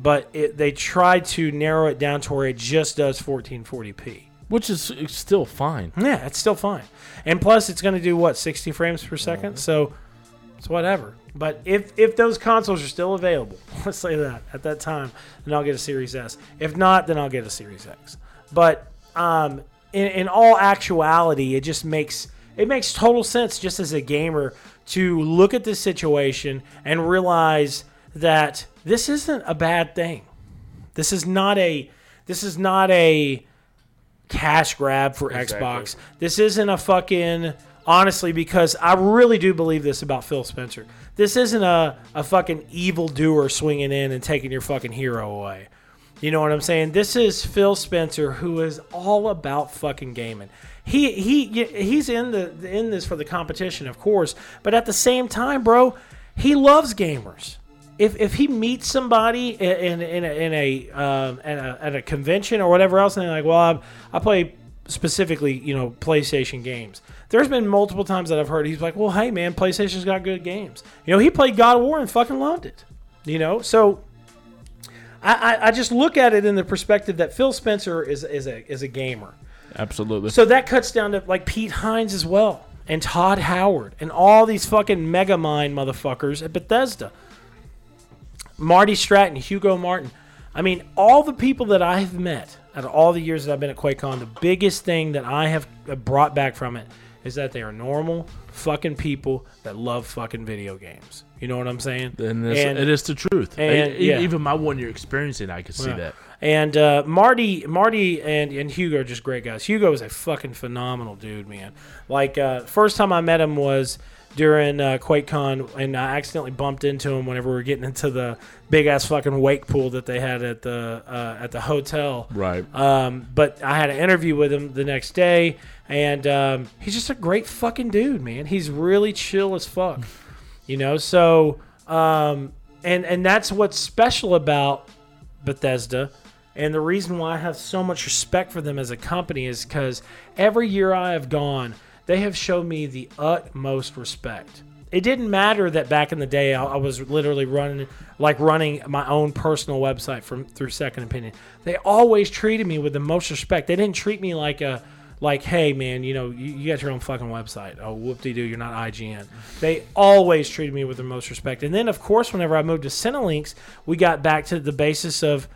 but it, they tried to narrow it down to where it just does fourteen forty p. Which is it's still fine. Yeah, it's still fine. And plus, it's going to do, what, sixty frames per second? Mm. So it's whatever. But if, if those consoles are still available, let's say that, at that time, then I'll get a Series S. If not, then I'll get a Series X. But um, in, in all actuality, it just makes it makes total sense just as a gamer to look at this situation and realize that this isn't a bad thing. This is not a this is not a cash grab for exactly. Xbox. This isn't a fucking honestly, because I really do believe this about Phil Spencer. This isn't a, a fucking evildoer swinging in and taking your fucking hero away. You know what I'm saying? This is Phil Spencer, who is all about fucking gaming. He he he's in the in this for the competition, of course, but at the same time, bro, he loves gamers. If if he meets somebody in in in a in a, um, in a, at a convention or whatever else, and they're like, well, I I play specifically, you know, PlayStation games. There's been multiple times that I've heard he's like, well, hey man, PlayStation's got good games. You know, he played God of War and fucking loved it. You know, so. I, I just look at it in the perspective that Phil Spencer is is a is a gamer. Absolutely. So that cuts down to like Pete Hines as well, and Todd Howard, and all these fucking Megamind motherfuckers at Bethesda. Marty Stratton, Hugo Martin. I mean, all the people that I've met out of all the years that I've been at QuakeCon, the biggest thing that I have brought back from it is that they are normal fucking people that love fucking video games. You know what I'm saying? And, and it is the truth. And, I, yeah. Even my one year experience in, I could see yeah. that. And uh, Marty, Marty, and, and Hugo are just great guys. Hugo is a fucking phenomenal dude, man. Like uh, first time I met him was during uh, QuakeCon, and I accidentally bumped into him whenever we were getting into the big ass fucking wake pool that they had at the uh, at the hotel. Right. Um, but I had an interview with him the next day, and um, he's just a great fucking dude, man. He's really chill as fuck, you know. So, um, and and that's what's special about Bethesda, and the reason why I have so much respect for them as a company is because every year I have gone, they have shown me the utmost respect. It didn't matter that back in the day I, I was literally running, like running my own personal website from through Second Opinion. They always treated me with the most respect. They didn't treat me like a, like, hey man, you know, you, you got your own fucking website. Oh, whoop-de-doo, you're not I G N. They always treated me with the most respect. And then of course, whenever I moved to Centrelinks, we got back to the basis of,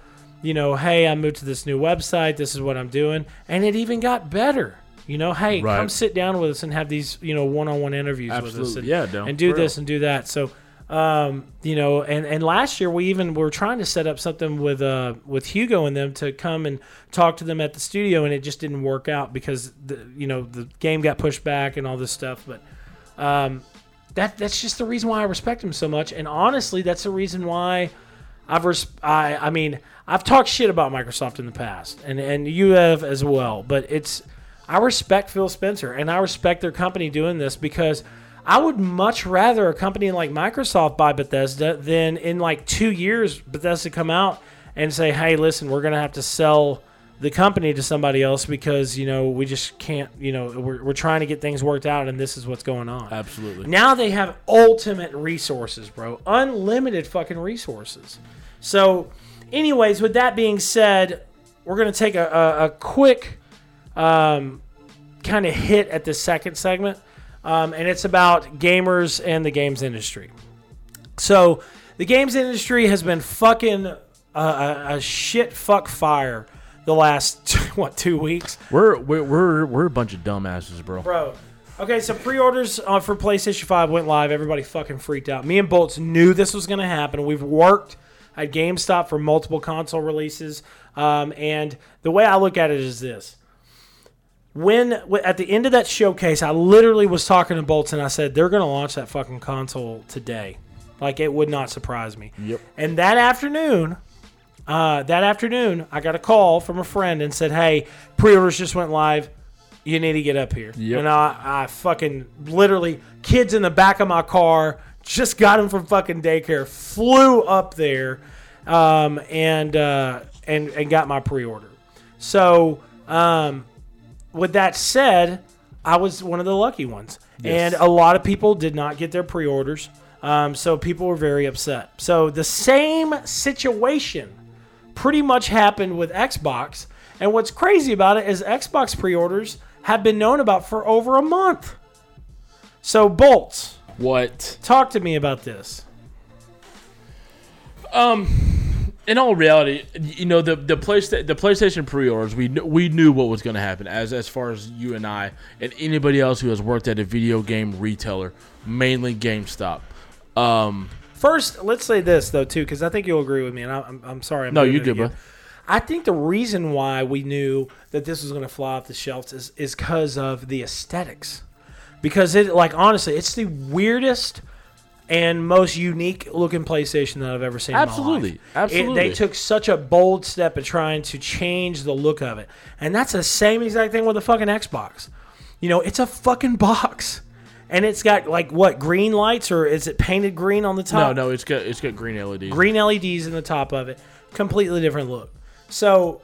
you know, hey, I moved to this new website. This is what I'm doing, and it even got better. You know, hey, right. come sit down with us and have these, you know, one-on-one interviews Absolutely. with us, and, yeah, no, and do this real. and do that. So, um, you know, and, and last year we even were trying to set up something with uh with Hugo and them to come and talk to them at the studio, and it just didn't work out because the, you know, the game got pushed back and all this stuff. But um, that that's just the reason why I respect him so much, and honestly, that's the reason why I've res- I I mean I've talked shit about Microsoft in the past, and and you have as well, but it's. I respect Phil Spencer, and I respect their company doing this, because I would much rather a company like Microsoft buy Bethesda than in like two years Bethesda come out and say, hey, listen, we're going to have to sell the company to somebody else because, you know, we just can't, you know, we're, we're trying to get things worked out, and this is what's going on. Absolutely. Now they have ultimate resources, bro. Unlimited fucking resources. So anyways, with that being said, we're going to take a, a, a quick... Um, kind of hit at the second segment, um, and it's about gamers and the games industry. So the games industry has been fucking uh, a, a shit fuck fire the last two, what two weeks. We're we're we're we're a bunch of dumbasses, bro. Bro, okay. So pre-orders uh, for PlayStation five went live. Everybody fucking freaked out. Me and Bolts knew this was gonna happen. We've worked at GameStop for multiple console releases, um, and the way I look at it is this. When at the end of that showcase, I literally was talking to Bolts, and I said, they're going to launch that fucking console today. Like, it would not surprise me. Yep. And that afternoon, uh, that afternoon, I got a call from a friend and said, hey, pre-orders just went live. you need to get up here. Yep. And I, I fucking literally, kids in the back of my car, just got him from fucking daycare, flew up there, um, and, uh, and and got my pre-order. So um, with that said, I was one of the lucky ones. Yes. And a lot of people did not get their pre-orders. Um, so people were very upset. So the same situation pretty much happened with Xbox. And what's crazy about it is Xbox pre-orders have been known about for over a month. So Bolt, what? Talk to me about this. Um, in all reality, you know, the the PlayStation the PlayStation pre-orders, we we knew what was going to happen. As as far as you and I and anybody else who has worked at a video game retailer, mainly GameStop. Um, First, let's say this though too, because I think you'll agree with me, and I, I'm I'm sorry. I'm no, you good, bro. I think the reason why we knew that this was going to fly off the shelves is is because of the aesthetics. Because it, like, honestly, it's the weirdest and most unique looking PlayStation that I've ever seen. Absolutely, in my life. absolutely. It, they took such a bold step at trying to change the look of it, and that's the same exact thing with the fucking Xbox. You know, it's a fucking box, and it's got like what green lights, or is it painted green on the top? No, no, it's got it's got green L E Ds. Green L E Ds in the top of it, completely different look. So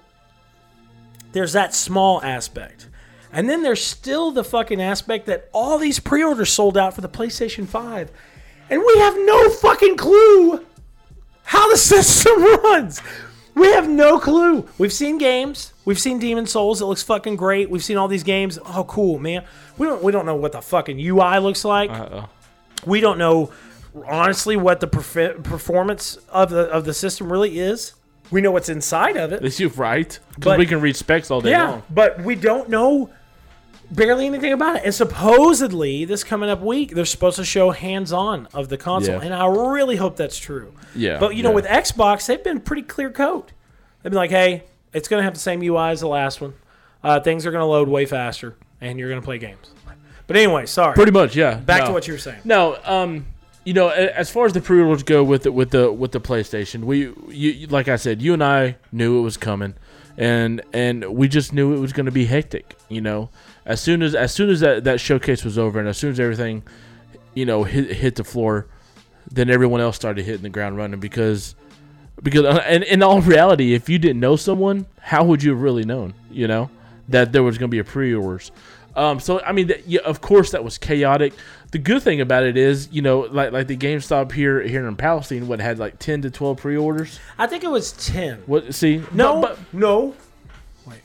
there's that small aspect. And then there's still the fucking aspect that all these pre-orders sold out for the PlayStation five. And we have no fucking clue how the system runs. We have no clue. We've seen games. We've seen Demon's Souls. It looks fucking great. We've seen all these games. Oh, cool, man. We don't we don't know what the fucking U I looks like. Uh-oh. We don't know, honestly, what the perf- performance of the of the system really is. We know what's inside of it. This is right. Because we can read specs all day yeah, long. Yeah, but we don't know barely anything about it. And supposedly, this coming up week, they're supposed to show hands-on of the console. Yeah. And I really hope that's true. Yeah. But, you know, yeah. with Xbox, they've been pretty clear-cut. They've been like, hey, it's going to have the same U I as the last one. Uh, things are going to load way faster, and you're going to play games. But anyway, sorry. Pretty much, yeah. Back no. to what you were saying. No, um... You know, as far as the pre-orders go with the, with the with the PlayStation, we you, like I said, you and I knew it was coming, and and we just knew it was going to be hectic. You know, as soon as as soon as that, that showcase was over, and as soon as everything, you know, hit hit the floor, then everyone else started hitting the ground running because because and in all reality, if you didn't know someone, how would you have really known? You know, that there was going to be a pre-orders. Um, so I mean, that, yeah, of course, that was chaotic. The good thing about it is, you know, like like the GameStop here here in Palestine, what had like ten to twelve pre-orders. I think it was ten. What? See, no, but, but, no. Wait,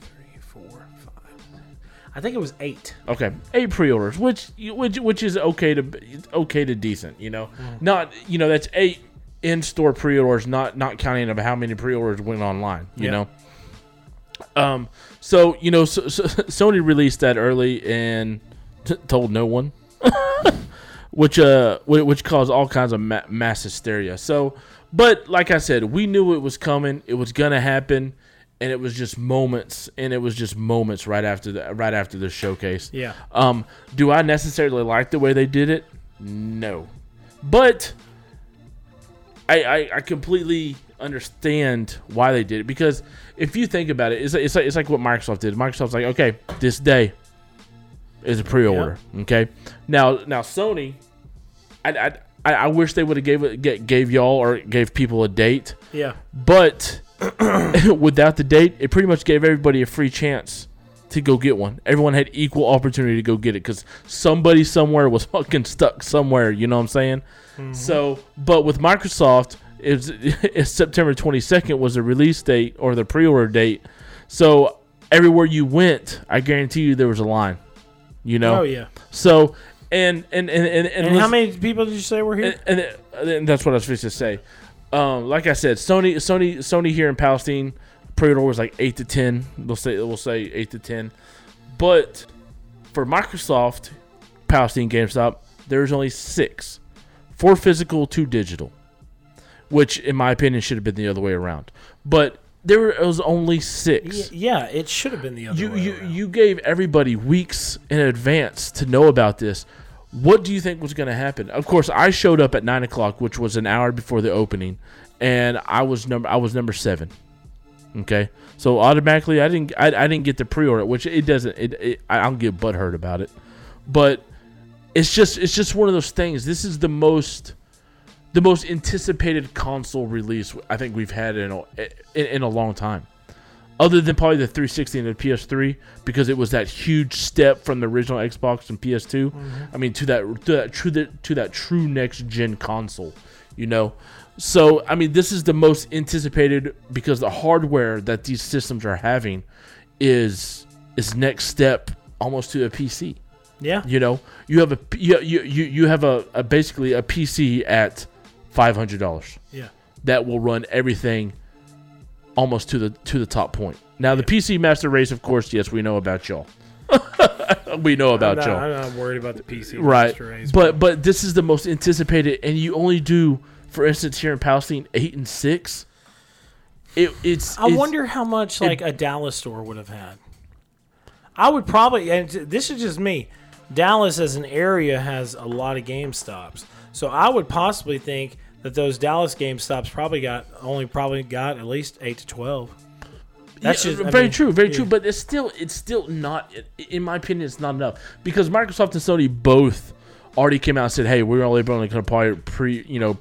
three, four, five. I think it was eight. Okay, eight pre-orders, which which which is okay to okay to decent, you know. Mm. Not you know that's eight in-store pre-orders, not not counting of how many pre-orders went online, you yeah. know. Um. So you know, so, so, Sony released that early and. T- told no one, which uh, which caused all kinds of ma- mass hysteria. So, but like I said, we knew it was coming. It was gonna happen, and it was just moments, and it was just moments right after the right after the showcase. Yeah. Um. Do I necessarily like the way they did it? No, but I I, I completely understand why they did it because if you think about it, it's it's like, it's like what Microsoft did. Microsoft's like, okay, this day. Is a pre-order, yep. Okay? Now, now Sony, I I, I wish they would have gave gave y'all or gave people a date. Yeah. But without the date, it pretty much gave everybody a free chance to go get one. Everyone had equal opportunity to go get it because somebody somewhere was fucking stuck somewhere. You know what I'm saying? Mm-hmm. So, but with Microsoft, it's it September twenty-second was the release date or the pre-order date. So everywhere you went, I guarantee you there was a line. You know, oh yeah. So, and and and and, and, and how many people did you say were here? And, and, and that's what I was supposed to say. Um, like I said, Sony, Sony, Sony here in Palestine, pre-order was like eight to ten. We'll say we'll say eight to ten, but for Microsoft, Palestine GameStop, there's only six, four physical, two digital, which in my opinion should have been the other way around, but. There was only six. Yeah, it should have been the other you, way you, around. You gave everybody weeks in advance to know about this. What do you think was going to happen? Of course, I showed up at nine o'clock, which was an hour before the opening, and I was number I was number seven. Okay, so automatically I didn't I, I didn't get the pre-order, which it doesn't. It, it I don't get butthurt about it, but it's just it's just one of those things. This is the most the most anticipated console release I think we've had in a, in, in a long time, other than probably the three sixty and the P S three, because it was that huge step from the original Xbox and P S two. Mm-hmm. I mean, to that to that true the, to that true next gen console, you know. So, I mean, this is the most anticipated because the hardware that these systems are having is is next step almost to a P C. Yeah. You know, you have a you you, you have a, a basically a P C at five hundred dollars. Yeah. That will run everything almost to the to the top point. Now, yeah. The P C Master Race, of course, yes, we know about y'all. We know about I'm not, y'all. I'm not worried about the P C right. Master Race. But but this is the most anticipated, and you only do, for instance, here in Palestine, eight and six. It, it's. I it's, wonder how much like it, a Dallas store would have had. I would probably, and this is just me. Dallas as an area has a lot of GameStops, so I would possibly think that those Dallas GameStops probably got only probably got at least eight to twelve. That's yeah, just, very mean, true, very yeah. true. But it's still it's still not, in my opinion, it's not enough because Microsoft and Sony both already came out and said, "Hey, we're only going to probably pre, you know."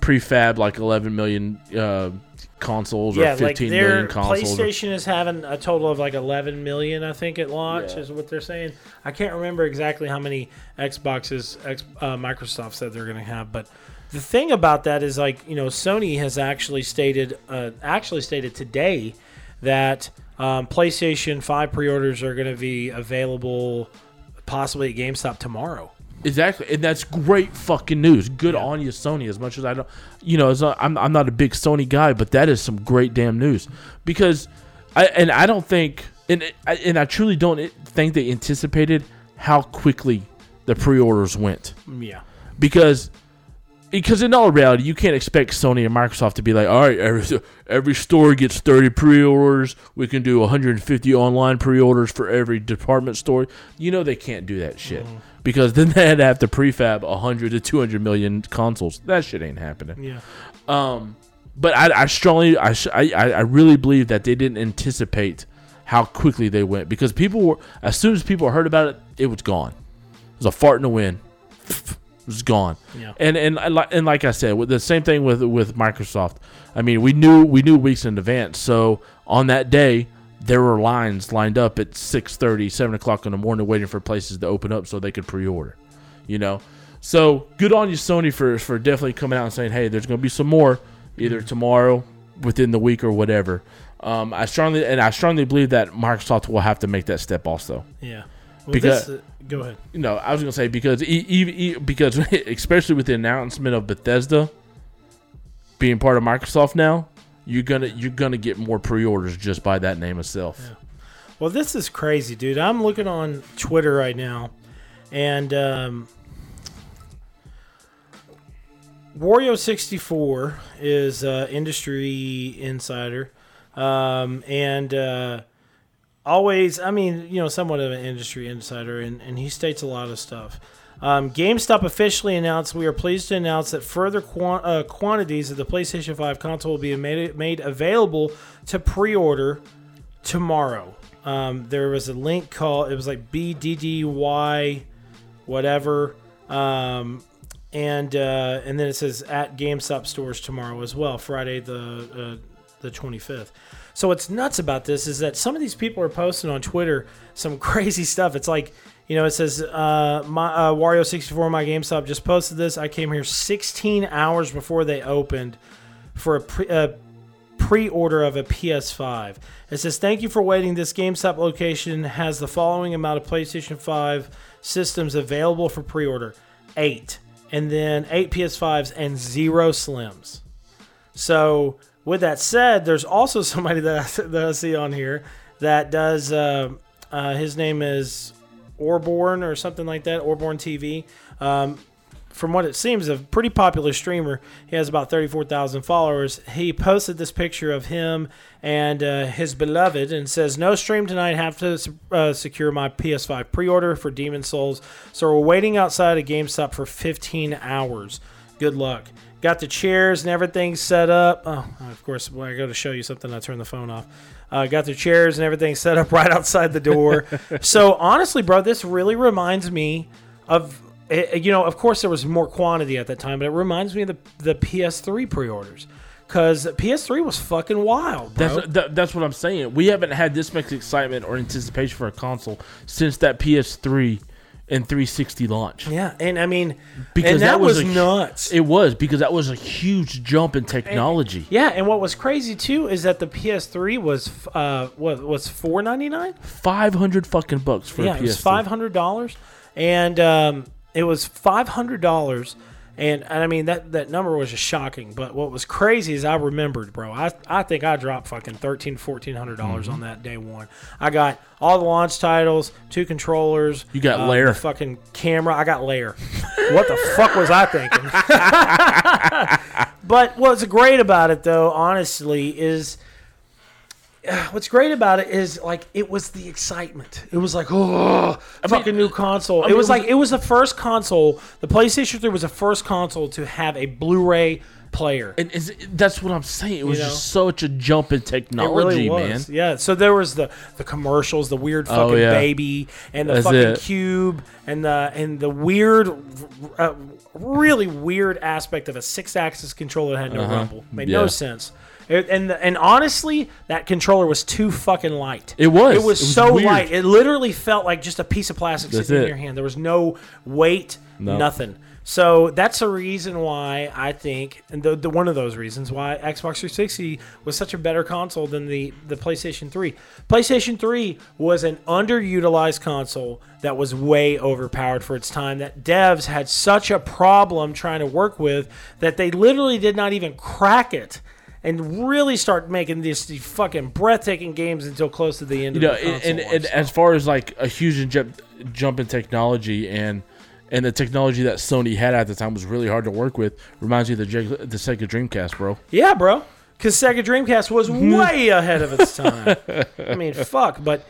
prefab like eleven million uh, consoles yeah, or fifteen like million consoles. PlayStation is having a total of like eleven million, I think, at launch yeah. is what they're saying. I can't remember exactly how many Xboxes uh, Microsoft said they're going to have, but the thing about that is, like, you know, Sony has actually stated uh, actually stated today that um, PlayStation five pre-orders are going to be available possibly at GameStop tomorrow. Exactly, and that's great fucking news. Good yeah. on you, Sony. As much as I don't, you know, it's not, I'm I'm not a big Sony guy, but that is some great damn news. Because I and I don't think, and I, and I truly don't think they anticipated how quickly the pre-orders went. Yeah, because because in all reality, you can't expect Sony and Microsoft to be like, all right, every every store gets thirty pre-orders. We can do one hundred fifty online pre-orders for every department store. You know, they can't do that shit. Mm. Because then they'd have to prefab one hundred to two hundred million consoles. That shit ain't happening. Yeah. Um, but I, I strongly, I, I, I really believe that they didn't anticipate how quickly they went. Because people were, as soon as people heard about it, it was gone. It was a fart in the wind. It was gone. Yeah. And and and like I said, with the same thing with with Microsoft. I mean, we knew we knew weeks in advance. So on that day, there were lines lined up at six thirty, seven o'clock in the morning waiting for places to open up so they could pre-order, you know? So good on you, Sony, for, for definitely coming out and saying, hey, there's going to be some more either tomorrow, within the week, or whatever. Um, I strongly and I strongly believe that Microsoft will have to make that step also. Yeah. Well, because this, uh, go ahead. You know, I was going to say because, e- e- e- because especially with the announcement of Bethesda being part of Microsoft now, You're gonna you're gonna get more pre-orders just by that name itself. Yeah. Well, this is crazy, dude. I'm looking on Twitter right now, and um, Wario sixty-four is uh, industry insider, um, and uh, always, I mean, you know, somewhat of an industry insider, and, and he states a lot of stuff. Um, GameStop officially announced, we are pleased to announce that further qu- uh, quantities of the PlayStation five console will be made, made available to pre-order tomorrow. Um, there was a link called, it was like B D D Y whatever. Um, and uh, and then it says at GameStop stores tomorrow as well, Friday the uh, the twenty-fifth. So what's nuts about this is that some of these people are posting on Twitter some crazy stuff. It's like, you know, it says, uh, my uh, Wario sixty-four, my GameStop just posted this. I came here sixteen hours before they opened for a, pre- a pre-order of a P S five. It says, thank you for waiting. This GameStop location has the following amount of PlayStation five systems available for pre-order. Eight. And then eight P S fives and zero Slims. So with that said, there's also somebody that I, that I see on here that does, uh, uh, his name is Orborn or something like that, Orborn T V. Um, from what it seems, a pretty popular streamer. He has about thirty-four thousand followers. He posted this picture of him and uh, his beloved and says, no stream tonight, have to uh, secure my P S five pre-order for Demon Souls. So we're waiting outside of GameStop for fifteen hours. Good luck. Got the chairs and everything set up. Oh, of course, when I go to show you something, I turn the phone off. Uh, got the chairs and everything set up right outside the door. So, honestly, bro, this really reminds me of, you know, of course there was more quantity at that time, but it reminds me of the, the P S three pre-orders. Because P S three was fucking wild, bro. That's, that, that's what I'm saying. We haven't had this much excitement or anticipation for a console since that P S three and three sixty launch. Yeah, and I mean, because and that, that was, was a, nuts. It was, because that was a huge jump in technology. And, yeah, and what was crazy too is that the P S three was uh what was four ninety-nine? five hundred fucking bucks for yeah, a P S three. Yeah, it was five hundred dollars, and um it was five hundred dollars, and, and I mean that that number was just shocking, but what was crazy is I remembered, bro. I I think I dropped fucking thirteen hundred dollars, fourteen hundred dollars mm-hmm. on that day one. I got all the launch titles, two controllers. You got uh, Lair. The fucking camera. I got Lair. What the fuck was I thinking? But what's great about it, though, honestly, is uh, what's great about it is like it was the excitement. It was like, oh, I fucking mean, new console. I mean, it was, it was like it was the first console. The PlayStation three was the first console to have a Blu-ray player, and is it, that's what I'm saying. It was you know? just such a jump in technology, it really was. man. Yeah. So there was the, the commercials, the weird fucking oh, yeah. baby, and the that's fucking it. cube, and the and the weird, uh, really weird aspect of a six-axis controller that had no uh-huh. rumble. Made yeah. no sense. It, and and honestly, that controller was too fucking light. It was. It was, it was so weird. light. It literally felt like just a piece of plastic that's sitting it. in your hand. There was no weight, no. nothing. So that's a reason why I think, and the, the, one of those reasons why Xbox three sixty was such a better console than the, the PlayStation three. PlayStation three was an underutilized console that was way overpowered for its time, that devs had such a problem trying to work with that they literally did not even crack it and really start making these, these fucking breathtaking games until close to the end you of know, the console. And, and as far as like a huge jump, jump in technology and... And the technology that Sony had at the time was really hard to work with. Reminds me of the, the Sega Dreamcast, bro. Yeah, bro. Because Sega Dreamcast was way ahead of its time. I mean, fuck. But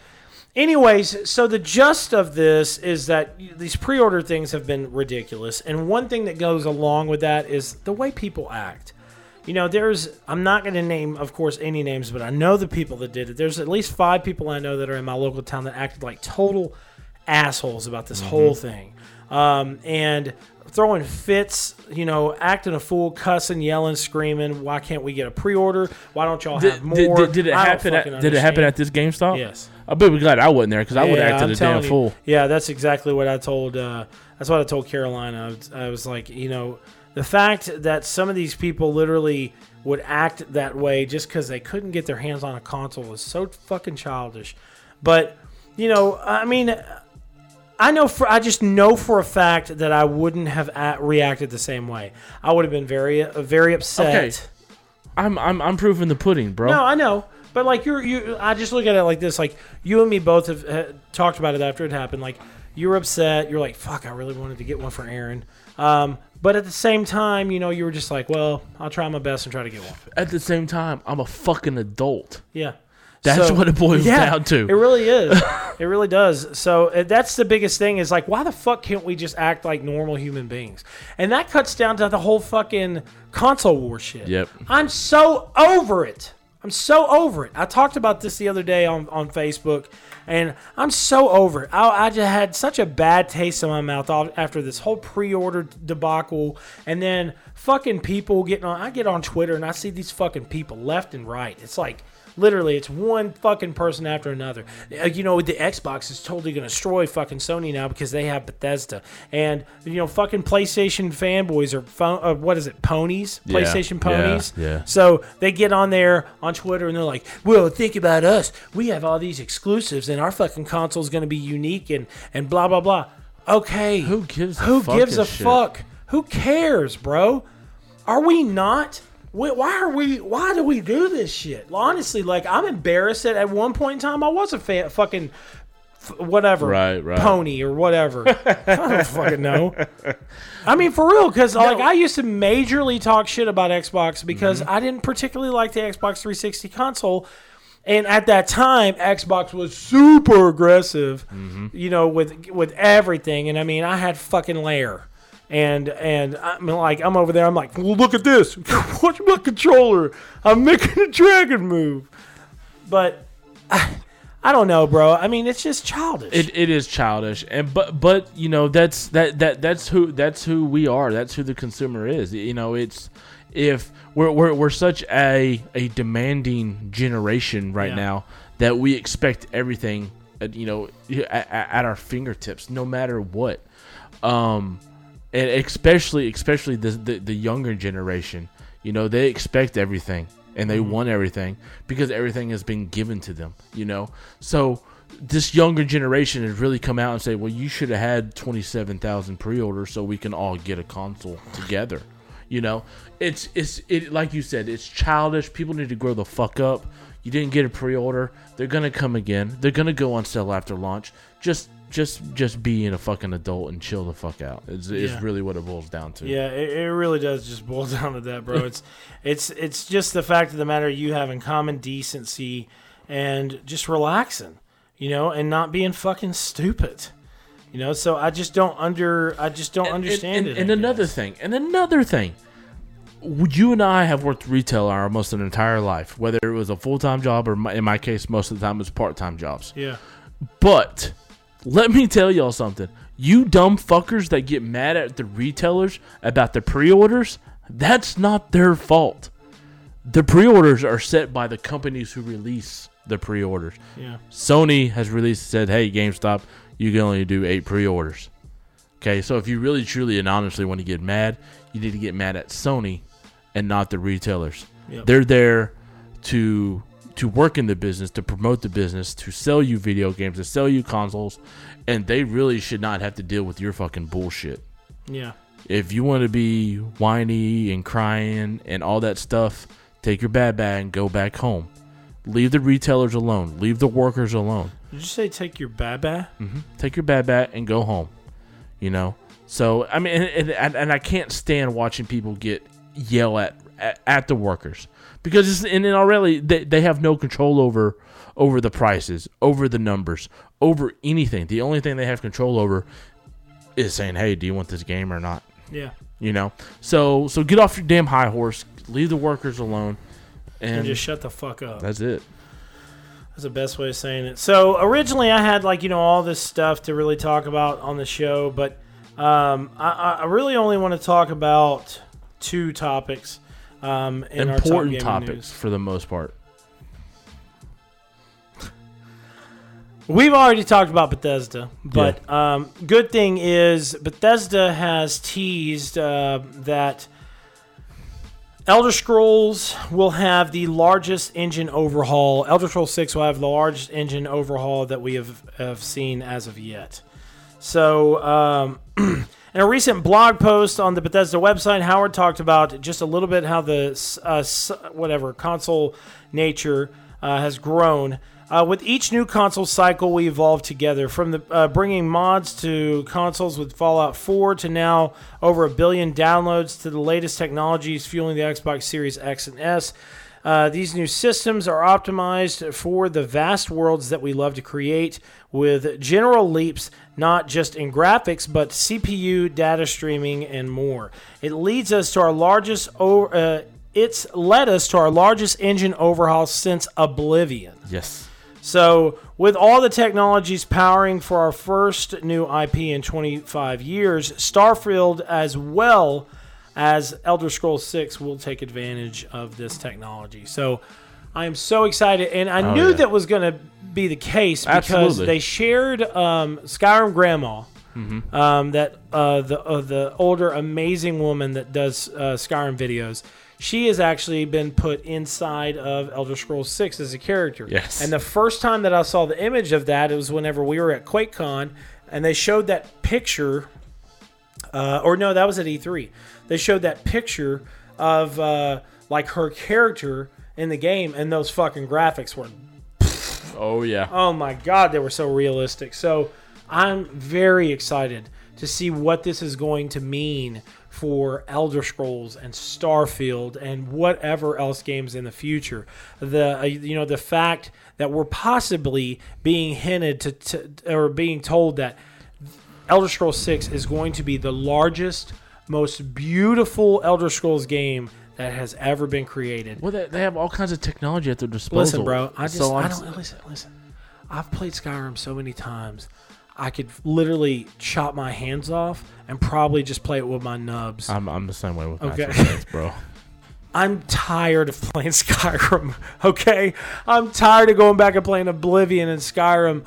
anyways, so the gist of this is that these pre-order things have been ridiculous. And one thing that goes along with that is the way people act. You know, there's... I'm not going to name, of course, any names, but I know the people that did it. There's at least five people I know that are in my local town that acted like total assholes about this mm-hmm. whole thing. Um, and throwing fits, you know, acting a fool, cussing, yelling, screaming. Why can't we get a pre-order? Why don't y'all have more? Did, did, did it happen? At, did it happen at this GameStop? Yes. I'd be glad I wasn't there because I yeah, would have acted I'm a damn you, fool. Yeah, that's exactly what I told. Uh, that's what I told Carolina. I was, I was like, you know, the fact that some of these people literally would act that way just because they couldn't get their hands on a console is so fucking childish. But you know, I mean. I know for I just know for a fact that I wouldn't have at, reacted the same way. I would have been very uh, very upset. Okay. I'm I'm I'm proving the pudding, bro. No, I know. But like you're you I just look at it like this, like you and me both have uh, talked about it after it happened. Like you were upset, you're like, "Fuck, I really wanted to get one for Aaron." Um, but at the same time, you know, you were just like, "Well, I'll try my best and try to get one." At the same time, I'm a fucking adult. Yeah. That's so, what it boils yeah, down to. It really is. It really does. So uh, that's the biggest thing is like, why the fuck can't we just act like normal human beings? And that cuts down to the whole fucking console war shit. Yep. I'm so over it. I'm so over it. I talked about this the other day on, on Facebook, and I'm so over it. I, I just had such a bad taste in my mouth after this whole pre-order debacle, and then fucking people getting on. I get on Twitter, and I see these fucking people left and right. It's like... Literally, it's one fucking person after another. You know, the Xbox is totally going to destroy fucking Sony now because they have Bethesda. And, you know, fucking PlayStation fanboys are, phone, uh, what is it, ponies? Yeah, PlayStation ponies? Yeah, yeah. So they get on there on Twitter and they're like, well, think about us. We have all these exclusives and our fucking console is going to be unique and, and blah, blah, blah. Okay. Who gives a fuck? Who gives a fuck? Who cares, bro? Are we not... Why are we? Why do we do this shit? Honestly, like I'm embarrassed that at one point in time I was a fan, fucking f- whatever, right, right. pony or whatever. I don't fucking know. I mean, for real, because no. like I used to majorly talk shit about Xbox because mm-hmm. I didn't particularly like the Xbox three sixty console, and at that time Xbox was super aggressive, mm-hmm. you know, with with everything. And I mean, I had fucking Lair. And and I'm like, I'm over there. I'm like, well, look at this. Watch my controller. I'm making a dragon move. But I, I don't know, bro. I mean, it's just childish. It it is childish. And but but you know, that's that that that's who that's who we are. That's who the consumer is. You know, it's if we're we're we're such a a demanding generation right yeah. now that we expect everything, you know, at, at our fingertips, no matter what. Um. And especially, especially the, the the younger generation, you know, they expect everything and they mm-hmm. want everything because everything has been given to them, you know. So this younger generation has really come out and say, well, you should have had twenty-seven thousand pre-orders so we can all get a console together, you know. It's it's it like you said, it's childish. People need to grow the fuck up. You didn't get a pre-order. They're gonna come again. They're gonna go on sale after launch. Just. Just just being a fucking adult and chill the fuck out. It's, it's yeah. really what it boils down to. Yeah, it, it really does just boil down to that, bro. It's it's it's just the fact of the matter, you having common decency and just relaxing, you know, and not being fucking stupid. You know, so I just don't under I just don't and, understand and, and, it. And another thing, and another thing. You and I have worked retail our almost an entire life, whether it was a full-time job or in my case most of the time it was part-time jobs. Yeah. But let me tell y'all something. You dumb fuckers that get mad at the retailers about the pre-orders, that's not their fault. The pre-orders are set by the companies who release the pre-orders. Yeah. Sony has released said, hey, GameStop, you can only do eight pre-orders. Okay, so if you really, truly, and honestly want to get mad, you need to get mad at Sony and not the retailers. Yep. They're there to... to work in the business, to promote the business, to sell you video games, to sell you consoles, and they really should not have to deal with your fucking bullshit. Yeah. If you want to be whiny and crying and all that stuff, take your bad bag and go back home. Leave the retailers alone. Leave the workers alone. Did you say take your bad bag? Mm-hmm. Take your bad bag and go home. You know? So, I mean, and, and, and I can't stand watching people get yell at at, at the workers. Because it's, and then already they, they have no control over over the prices, over the numbers, over anything. The only thing they have control over is saying, "Hey, do you want this game or not?" Yeah, you know. So so get off your damn high horse, leave the workers alone, and, and just shut the fuck up. That's it. That's the best way of saying it. So originally I had like you know all this stuff to really talk about on the show, but um, I, I really only want to talk about two topics. Um, in important our top topics news. For the most part. We've already talked about Bethesda, but yeah. um, good thing is Bethesda has teased uh, that Elder Scrolls will have the largest engine overhaul. Elder Scrolls six will have the largest engine overhaul that we have, have seen as of yet. So, um, in a recent blog post on the Bethesda website, Howard talked about just a little bit how the uh, whatever console nature uh, has grown. Uh, with each new console cycle, we evolve together. From the uh, bringing mods to consoles with Fallout four to now over a billion downloads to the latest technologies fueling the Xbox Series X and S. Uh, these new systems are optimized for the vast worlds that we love to create with general leaps, not just in graphics, but C P U, data streaming, and more. It leads us to our largest. Uh, it's led us to our largest engine overhaul since Oblivion. Yes. So, with all the technologies powering for our first new I P in twenty-five years, Starfield as well as Elder Scrolls six will take advantage of this technology. So I am so excited, and I oh, knew yeah. that was going to be the case because Absolutely. They shared um, Skyrim Grandma, mm-hmm. um, that uh, the uh, the older amazing woman that does uh, Skyrim videos. She has actually been put inside of Elder Scrolls six as a character. Yes. And the first time that I saw the image of that, it was whenever we were at QuakeCon, and they showed that picture. Uh, or no, that was at E three. They showed that picture of uh, like her character in the game, and those fucking graphics were. Oh yeah. Oh my God, they were so realistic. So I'm very excited to see what this is going to mean for Elder Scrolls and Starfield and whatever else games in the future. The uh, you know the fact that we're possibly being hinted to, to or being told that Elder Scrolls six is going to be the largest most beautiful Elder Scrolls game that has ever been created. Well, they, they have all kinds of technology at their disposal. Listen, bro, I just so I don't listen. Listen, I've played Skyrim so many times. I could literally chop my hands off and probably just play it with my nubs. I'm I'm the same way with okay. my hands, bro. I'm tired of playing Skyrim. Okay, I'm tired of going back and playing Oblivion and Skyrim.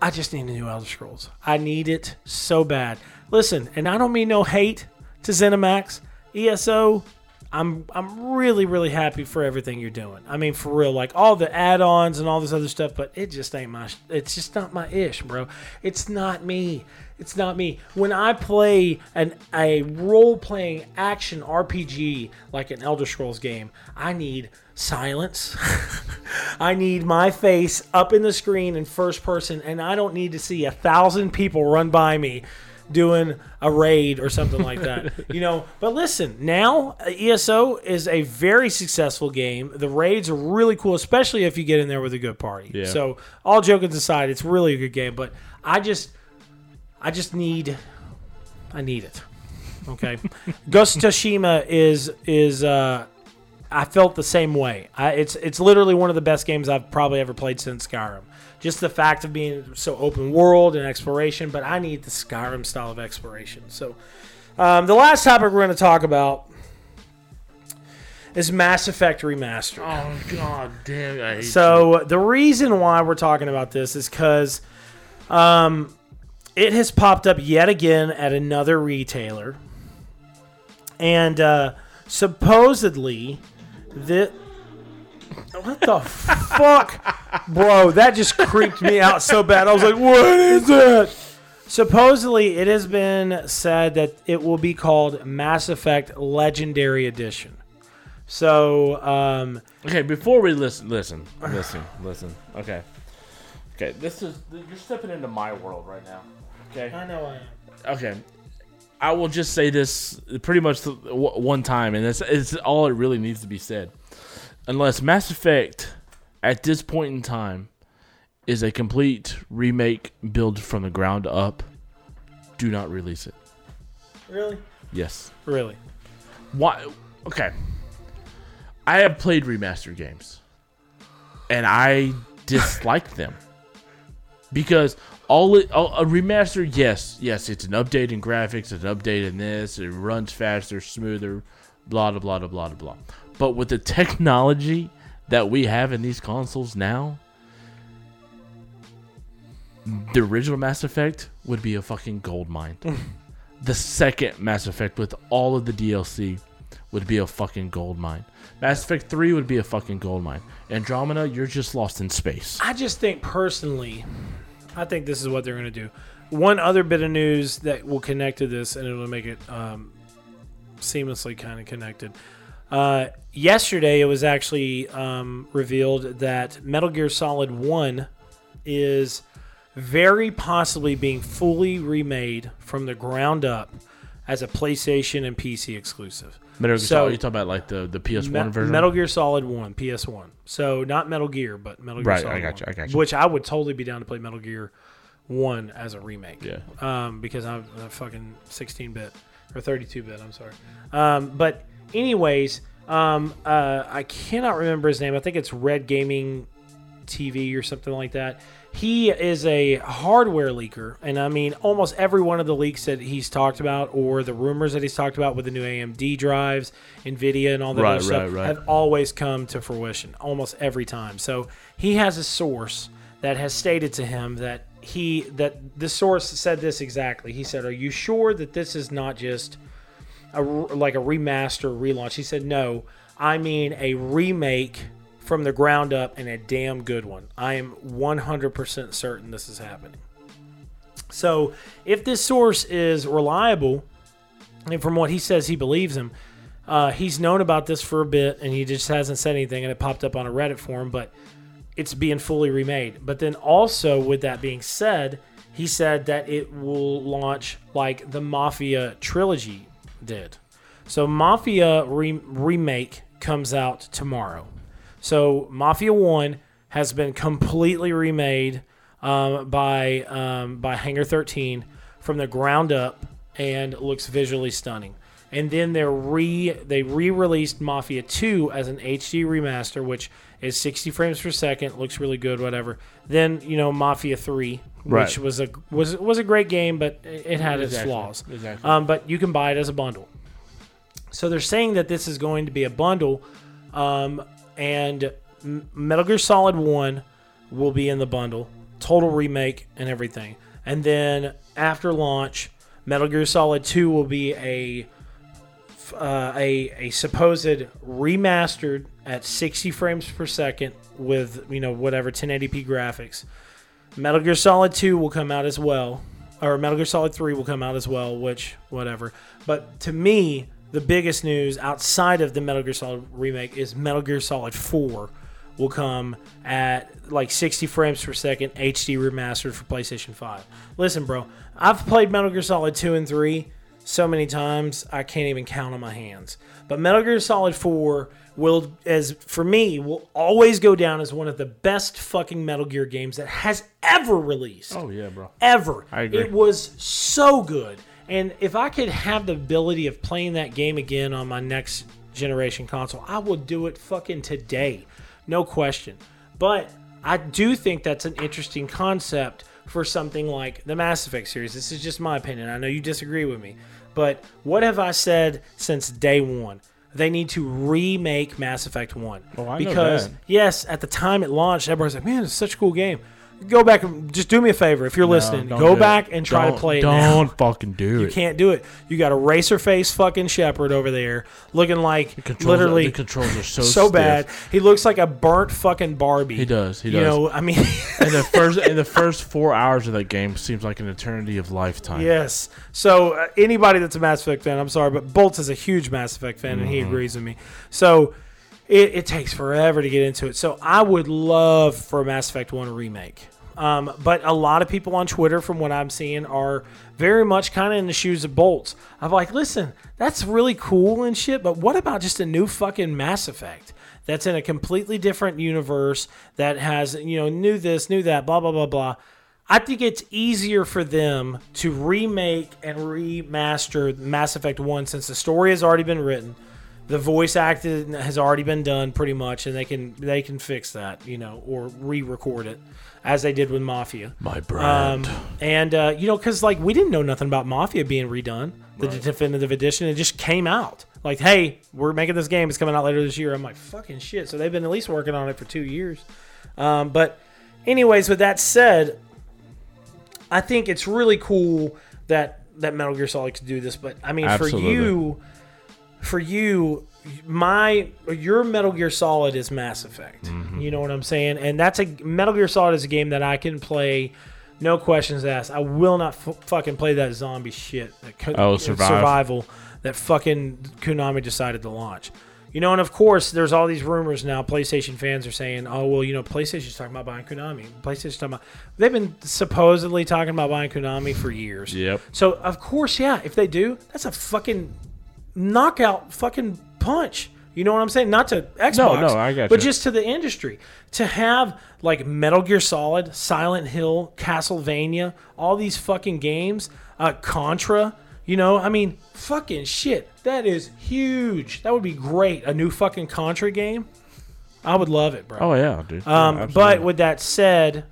I just need a new Elder Scrolls. I need it so bad. Listen, and I don't mean no hate to ZeniMax, E S O. I'm I'm really, really happy for everything you're doing. I mean, for real, like all the add-ons and all this other stuff, but it just ain't my, it's just not my ish, bro. It's not me. It's not me. When I play an a role-playing action R P G like an Elder Scrolls game, I need silence. I need my face up in the screen in first person, and I don't need to see a thousand people run by me doing a raid or something like that, you know. But listen, now E S O is a very successful game. The raids are really cool, especially if you get in there with a good party. Yeah. So, all joking aside, it's really a good game. But I just, I just need, I need it. Okay, Ghost of Tsushima is is. Uh, I felt the same way. I, it's it's literally one of the best games I've probably ever played since Skyrim. Just the fact of being so open world and exploration, but I need the Skyrim style of exploration. So um, the last topic we're going to talk about is Mass Effect Remastered. Oh, God damn. I hate so you. The reason why we're talking about this is because um, it has popped up yet again at another retailer. And uh, supposedly... The, what the fuck? Bro, that just creeped me out so bad. I was like, what is that? Supposedly, it has been said that it will be called Mass Effect Legendary Edition. So, um... Okay, before we listen, listen, listen, listen. Okay. Okay, this is... You're stepping into my world right now. Okay? I know I am. Okay. I will just say this pretty much one time, and that's it's all it really needs to be said. Unless Mass Effect, at this point in time, is a complete remake build from the ground up, do not release it. Really? Yes. Really? Why? Okay. I have played remastered games, and I dislike them. Because... All it, all, a remaster, yes, yes, it's an update in graphics, it's an update in this, it runs faster, smoother, blah, blah, blah, blah, blah. But with the technology that we have in these consoles now, the original Mass Effect would be a fucking gold mine. The second Mass Effect with all of the D L C would be a fucking gold mine. Mass Effect three would be a fucking gold mine. Andromeda, you're just lost in space. I just think personally... I think this is what they're going to do. One other bit of news that will connect to this, and it'll make it um, seamlessly kind of connected. Uh, yesterday, it was actually um, revealed that Metal Gear Solid one is very possibly being fully remade from the ground up as a PlayStation and P C exclusive. Metal Gear so, Solid, you're talking about like the, the P S one me- version? Metal Gear Solid one, P S one. So not Metal Gear, but Metal Gear right, Solid Right, I got you, I got you. Which I would totally be down to play Metal Gear one as a remake. Yeah. Um, because I'm a fucking sixteen-bit, or thirty-two-bit, I'm sorry. Um, but anyways, um, uh, I cannot remember his name. I think it's Red Gaming T V or something like that. He is a hardware leaker, and I mean almost every one of the leaks that he's talked about or the rumors that he's talked about with the new A M D drives, NVIDIA, and all that right, other stuff right, right. have always come to fruition almost every time. So he has a source that has stated to him that he that the source said this exactly. He said, "Are you sure that this is not just a, like a remaster relaunch?" He said, "No, I mean a remake from the ground up, and a damn good one. I am one hundred percent certain this is happening." So if this source is reliable, and from what he says he believes him, uh, he's known about this for a bit, and he just hasn't said anything, and it popped up on a Reddit forum, but it's being fully remade. But then also, with that being said, he said that it will launch like the Mafia trilogy did. So Mafia re- remake comes out tomorrow. So Mafia one has been completely remade um, by um, by Hangar thirteen from the ground up, and it looks visually stunning. And then they're re they re-released Mafia two as an H D remaster, which is sixty frames per second, looks really good, whatever. Then, you know, Mafia three, right. which was a was was a great game, but it had exactly. its flaws. Exactly. Um, but you can buy it as a bundle. So they're saying that this is going to be a bundle, um, and Metal Gear Solid one will be in the bundle, total remake and everything. And then after launch, Metal Gear Solid two will be a Uh, a a supposed remastered at sixty frames per second with, you know, whatever ten eighty p graphics. Metal Gear Solid two will come out as well, or Metal Gear Solid three will come out as well, which whatever. But to me, the biggest news outside of the Metal Gear Solid remake is Metal Gear Solid four will come at like sixty frames per second H D remastered for PlayStation five. Listen, bro, I've played Metal Gear Solid two and three so many times, I can't even count on my hands. But Metal Gear Solid four will, as for me, will always go down as one of the best fucking Metal Gear games that has ever released. Oh, yeah, bro. Ever. I agree. It was so good. And if I could have the ability of playing that game again on my next generation console, I would do it fucking today. No question. But I do think that's an interesting concept for something like the Mass Effect series. This is just my opinion. I know you disagree with me. But what have I said since day one? They need to remake Mass Effect one. Oh, I because, know that. Yes, at the time it launched, everybody's like, man, it's such a cool game. Go back and just do me a favor if you're no, listening. Go back it. and try don't, to play it don't now. Don't fucking do it. You can't do it. You got a racer face fucking Shepard over there looking like the controls literally are, the controls are so, so bad. He looks like a burnt fucking Barbie. He does. He does. You know, I mean, and the first and the first four hours of that game seems like an eternity of lifetime. Yes. So uh, anybody that's a Mass Effect fan, I'm sorry, but Bolt is a huge Mass Effect fan, mm-hmm. and he agrees with me. So It, it takes forever to get into it. So I would love for a Mass Effect one remake. Um, but a lot of people on Twitter, from what I'm seeing, are very much kind of in the shoes of Bolts. I'm like, listen, that's really cool and shit, but what about just a new fucking Mass Effect that's in a completely different universe that has, you know, new this, new that, blah, blah, blah, blah. I think it's easier for them to remake and remaster Mass Effect one since the story has already been written. The voice acting has already been done pretty much, and they can they can fix that, you know, or re-record it as they did with Mafia. My brand. Um, and, uh, you know, because, like, we didn't know nothing about Mafia being redone, the right. definitive edition. It just came out. Like, hey, we're making this game. It's coming out later this year. I'm like, fucking shit. So they've been at least working on it for two years. Um, but anyways, with that said, I think it's really cool that, that Metal Gear Solid could do this. But, I mean, Absolutely. for you... For you, my your Metal Gear Solid is Mass Effect. Mm-hmm. You know what I'm saying? And that's a Metal Gear Solid is a game that I can play, no questions asked. I will not f- fucking play that zombie shit. That oh, survive. survival that fucking Konami decided to launch. You know, and of course, there's all these rumors now. PlayStation fans are saying, oh, well, you know, PlayStation's talking about buying Konami. PlayStation's talking about... They've been supposedly talking about buying Konami for years. Yep. So, of course, yeah, if they do, that's a fucking... knockout fucking punch. You know what I'm saying? Not to Xbox, no, no, I got but you. just to the industry. To have like Metal Gear Solid, Silent Hill, Castlevania, all these fucking games, uh, Contra, you know, I mean, fucking shit. That is huge. That would be great. A new fucking Contra game. I would love it, bro. Oh, yeah, dude. Um, yeah, but with that said,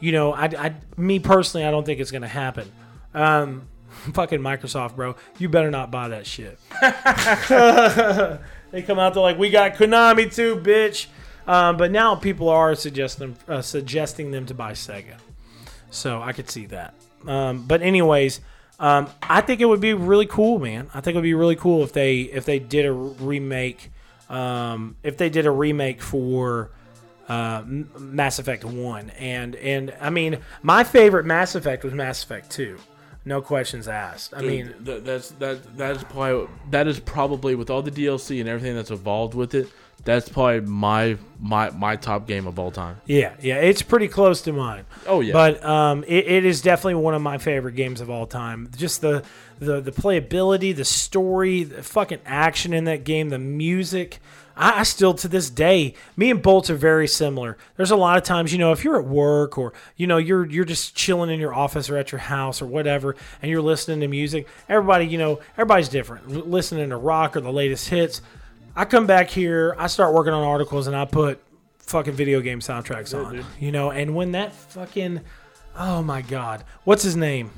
you know, I, I, me personally, I don't think it's going to happen. Um, Fucking Microsoft, bro. You better not buy that shit. They come out, they're like, we got Konami too, bitch. Um, but now people are suggesting uh, suggesting them to buy Sega. So I could see that. Um, but anyways, um, I think it would be really cool, man. I think it would be really cool if they if they did a remake, um, if they did a remake for uh, Mass Effect one. And and I mean, my favorite Mass Effect was Mass Effect two. No questions asked. I Dude, mean, th- that's that that is probably that is probably with all the D L C and everything that's evolved with it. That's probably my my my top game of all time. Yeah, yeah, it's pretty close to mine. Oh yeah, but um, it, it is definitely one of my favorite games of all time. Just the the the playability, the story, the fucking action in that game, the music. I still, to this day, me and Bolt are very similar. There's a lot of times, you know, if you're at work or, you know, you're you're just chilling in your office or at your house or whatever, and you're listening to music, everybody, you know, everybody's different. L- listening to rock or the latest hits. I come back here, I start working on articles, and I put fucking video game soundtracks on, yeah, you know, and when that fucking, oh my God, what's his name?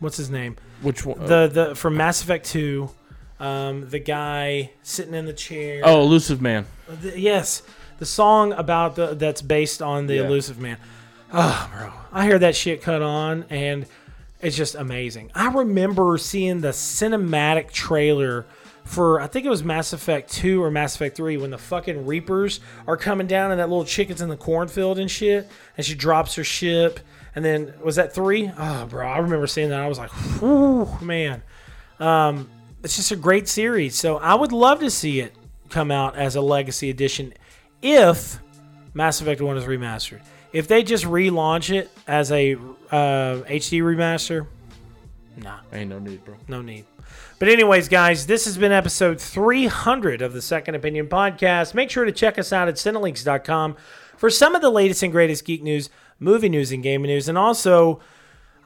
What's his name? Which one? The, the, from Mass Effect two. Um, the guy sitting in the chair. Oh, Elusive Man. The, yes, the song about the that's based on the yeah. Elusive Man. Oh, bro, I hear that shit cut on, and it's just amazing. I remember seeing the cinematic trailer for, I think it was Mass Effect two or Mass Effect three, when the fucking Reapers are coming down and that little chicken's in the cornfield and shit, and she drops her ship. And then, was that three? Oh, bro, I remember seeing that. I was like, whew, man. Um... It's just a great series, so I would love to see it come out as a legacy edition if Mass Effect one is remastered. If they just relaunch it as a uh, H D remaster, nah. Ain't no need, bro. No need. But anyways, guys, this has been episode three hundred of the Second Opinion Podcast. Make sure to check us out at Centrelinks dot com for some of the latest and greatest geek news, movie news, and gaming news. And also,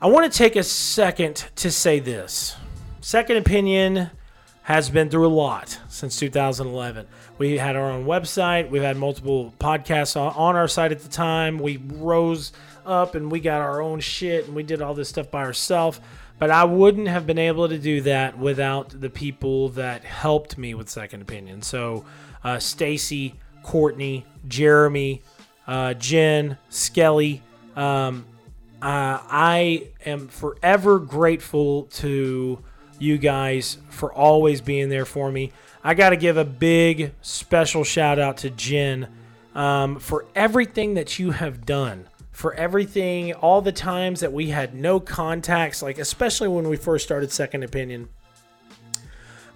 I want to take a second to say this. Second Opinion has been through a lot since two thousand eleven. We had our own website. We've had multiple podcasts on our site at the time. We rose up and we got our own shit and we did all this stuff by ourselves. But I wouldn't have been able to do that without the people that helped me with Second Opinion. So uh, Stacy, Courtney, Jeremy, uh, Jen, Skelly. Um, uh, I am forever grateful to you guys for always being there for me. I got to give a big special shout out to Jen um, for everything that you have done, for everything, all the times that we had no contacts, like especially when we first started Second Opinion.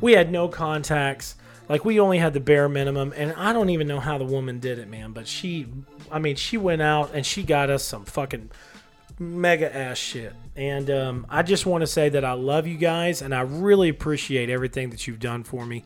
We had no contacts. Like we only had the bare minimum, and I don't even know how the woman did it, man, but she, I mean, she went out and she got us some fucking mega ass shit. And um, I just want to say that I love you guys and I really appreciate everything that you've done for me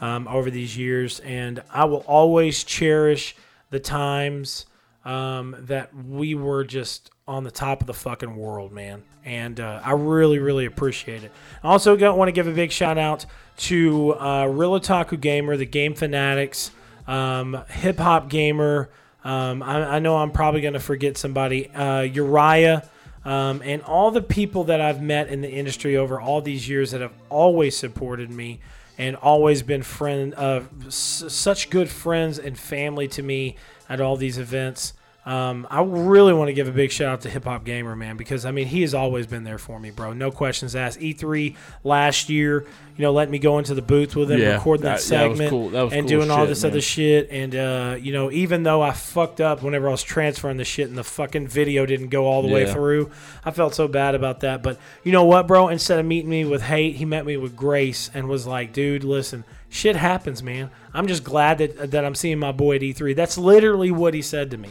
um, over these years. And I will always cherish the times um, that we were just on the top of the fucking world, man. And uh, I really, really appreciate it. I also want to give a big shout out to uh, Real Otaku Gamer, the Game Fanatics, um, Hip Hop Gamer. Um, I, I know I'm probably going to forget somebody. Uh, Uriah, um, and all the people that I've met in the industry over all these years that have always supported me and always been friend of uh, s- such good friends and family to me at all these events. Um, I really want to give a big shout out to Hip Hop Gamer, man, because I mean, he has always been there for me, bro. No questions asked. E three last year, you know, let me go into the booth with him, yeah, record that, that segment, yeah, that was cool. That was and cool doing shit, all this man. Other shit. And, uh, you know, even though I fucked up whenever I was transferring the shit and the fucking video didn't go all the yeah. way through, I felt so bad about that. But you know what, bro? Instead of meeting me with hate, he met me with grace and was like, dude, listen, shit happens, man. I'm just glad that, that I'm seeing my boy at E three. That's literally what he said to me.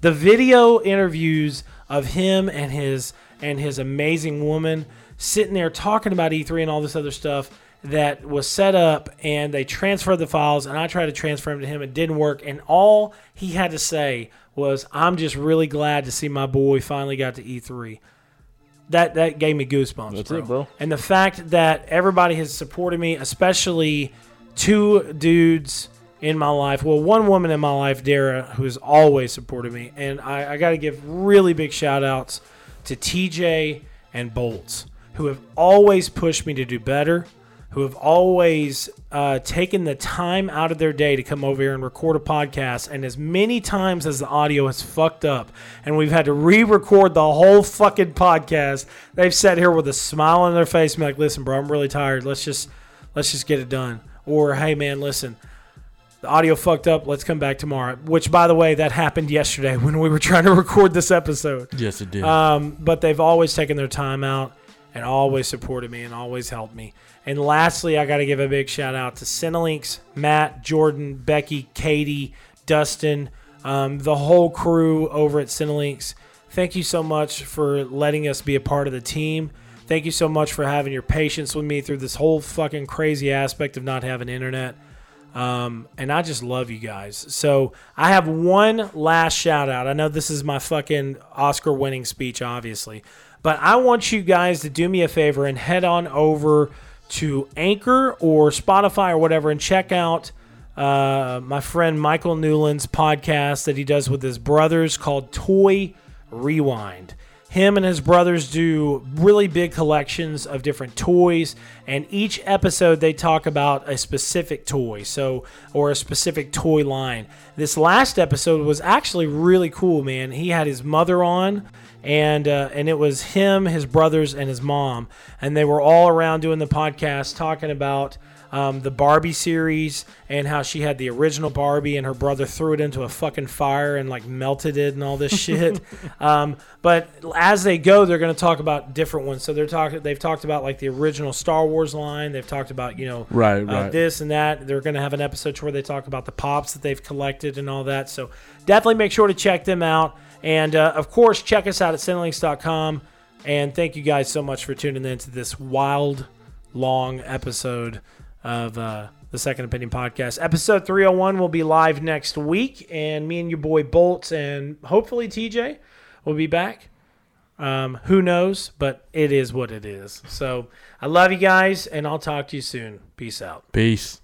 The video interviews of him and his and his amazing woman sitting there talking about E three and all this other stuff that was set up, and they transferred the files, and I tried to transfer them to him. It didn't work, and all he had to say was, I'm just really glad to see my boy finally got to E three. That that gave me goosebumps. That's bro. It, bro. And the fact that everybody has supported me, especially two dudes in my life, well, one woman in my life, Dara, who's always supported me, and I, I got to give really big shout outs to T J and Bolts, who have always pushed me to do better, who have always uh, taken the time out of their day to come over here and record a podcast. And as many times as the audio has fucked up and we've had to re-record the whole fucking podcast, they've sat here with a smile on their face and be like, listen, bro, I'm really tired. Let's just let's just get it done. Or, hey, man, listen, the audio fucked up. Let's come back tomorrow. Which, by the way, that happened yesterday when we were trying to record this episode. Yes, it did. Um, but they've always taken their time out and always supported me and always helped me. And lastly, I got to give a big shout out to Centrelinks, Matt, Jordan, Becky, Katie, Dustin, um, the whole crew over at Centrelinks. Thank you so much for letting us be a part of the team. Thank you so much for having your patience with me through this whole fucking crazy aspect of not having internet. Um, and I just love you guys. So I have one last shout out. I know this is my fucking Oscar winning speech, obviously, but I want you guys to do me a favor and head on over to Anchor or Spotify or whatever and check out uh, my friend Michael Newland's podcast that he does with his brothers called Toy Rewind. Him and his brothers do really big collections of different toys, and each episode they talk about a specific toy, so or a specific toy line. This last episode was actually really cool, man. He had his mother on, and uh, and it was him, his brothers, and his mom, and they were all around doing the podcast talking about um, the Barbie series and how she had the original Barbie and her brother threw it into a fucking fire and like melted it and all this shit. um, but as they go, they're going to talk about different ones. So they're talking, they've talked about like the original Star Wars line. They've talked about, you know, right, uh, right. this and that. They're going to have an episode where they talk about the pops that they've collected and all that. So definitely make sure to check them out. And, uh, of course, check us out at Centrelinks dot com. And thank you guys so much for tuning in to this wild, long episode of uh, the Second Opinion Podcast. Episode three oh one will be live next week, and me and your boy Bolt and hopefully T J will be back. Um, who knows, but it is what it is. So I love you guys, and I'll talk to you soon. Peace out. Peace.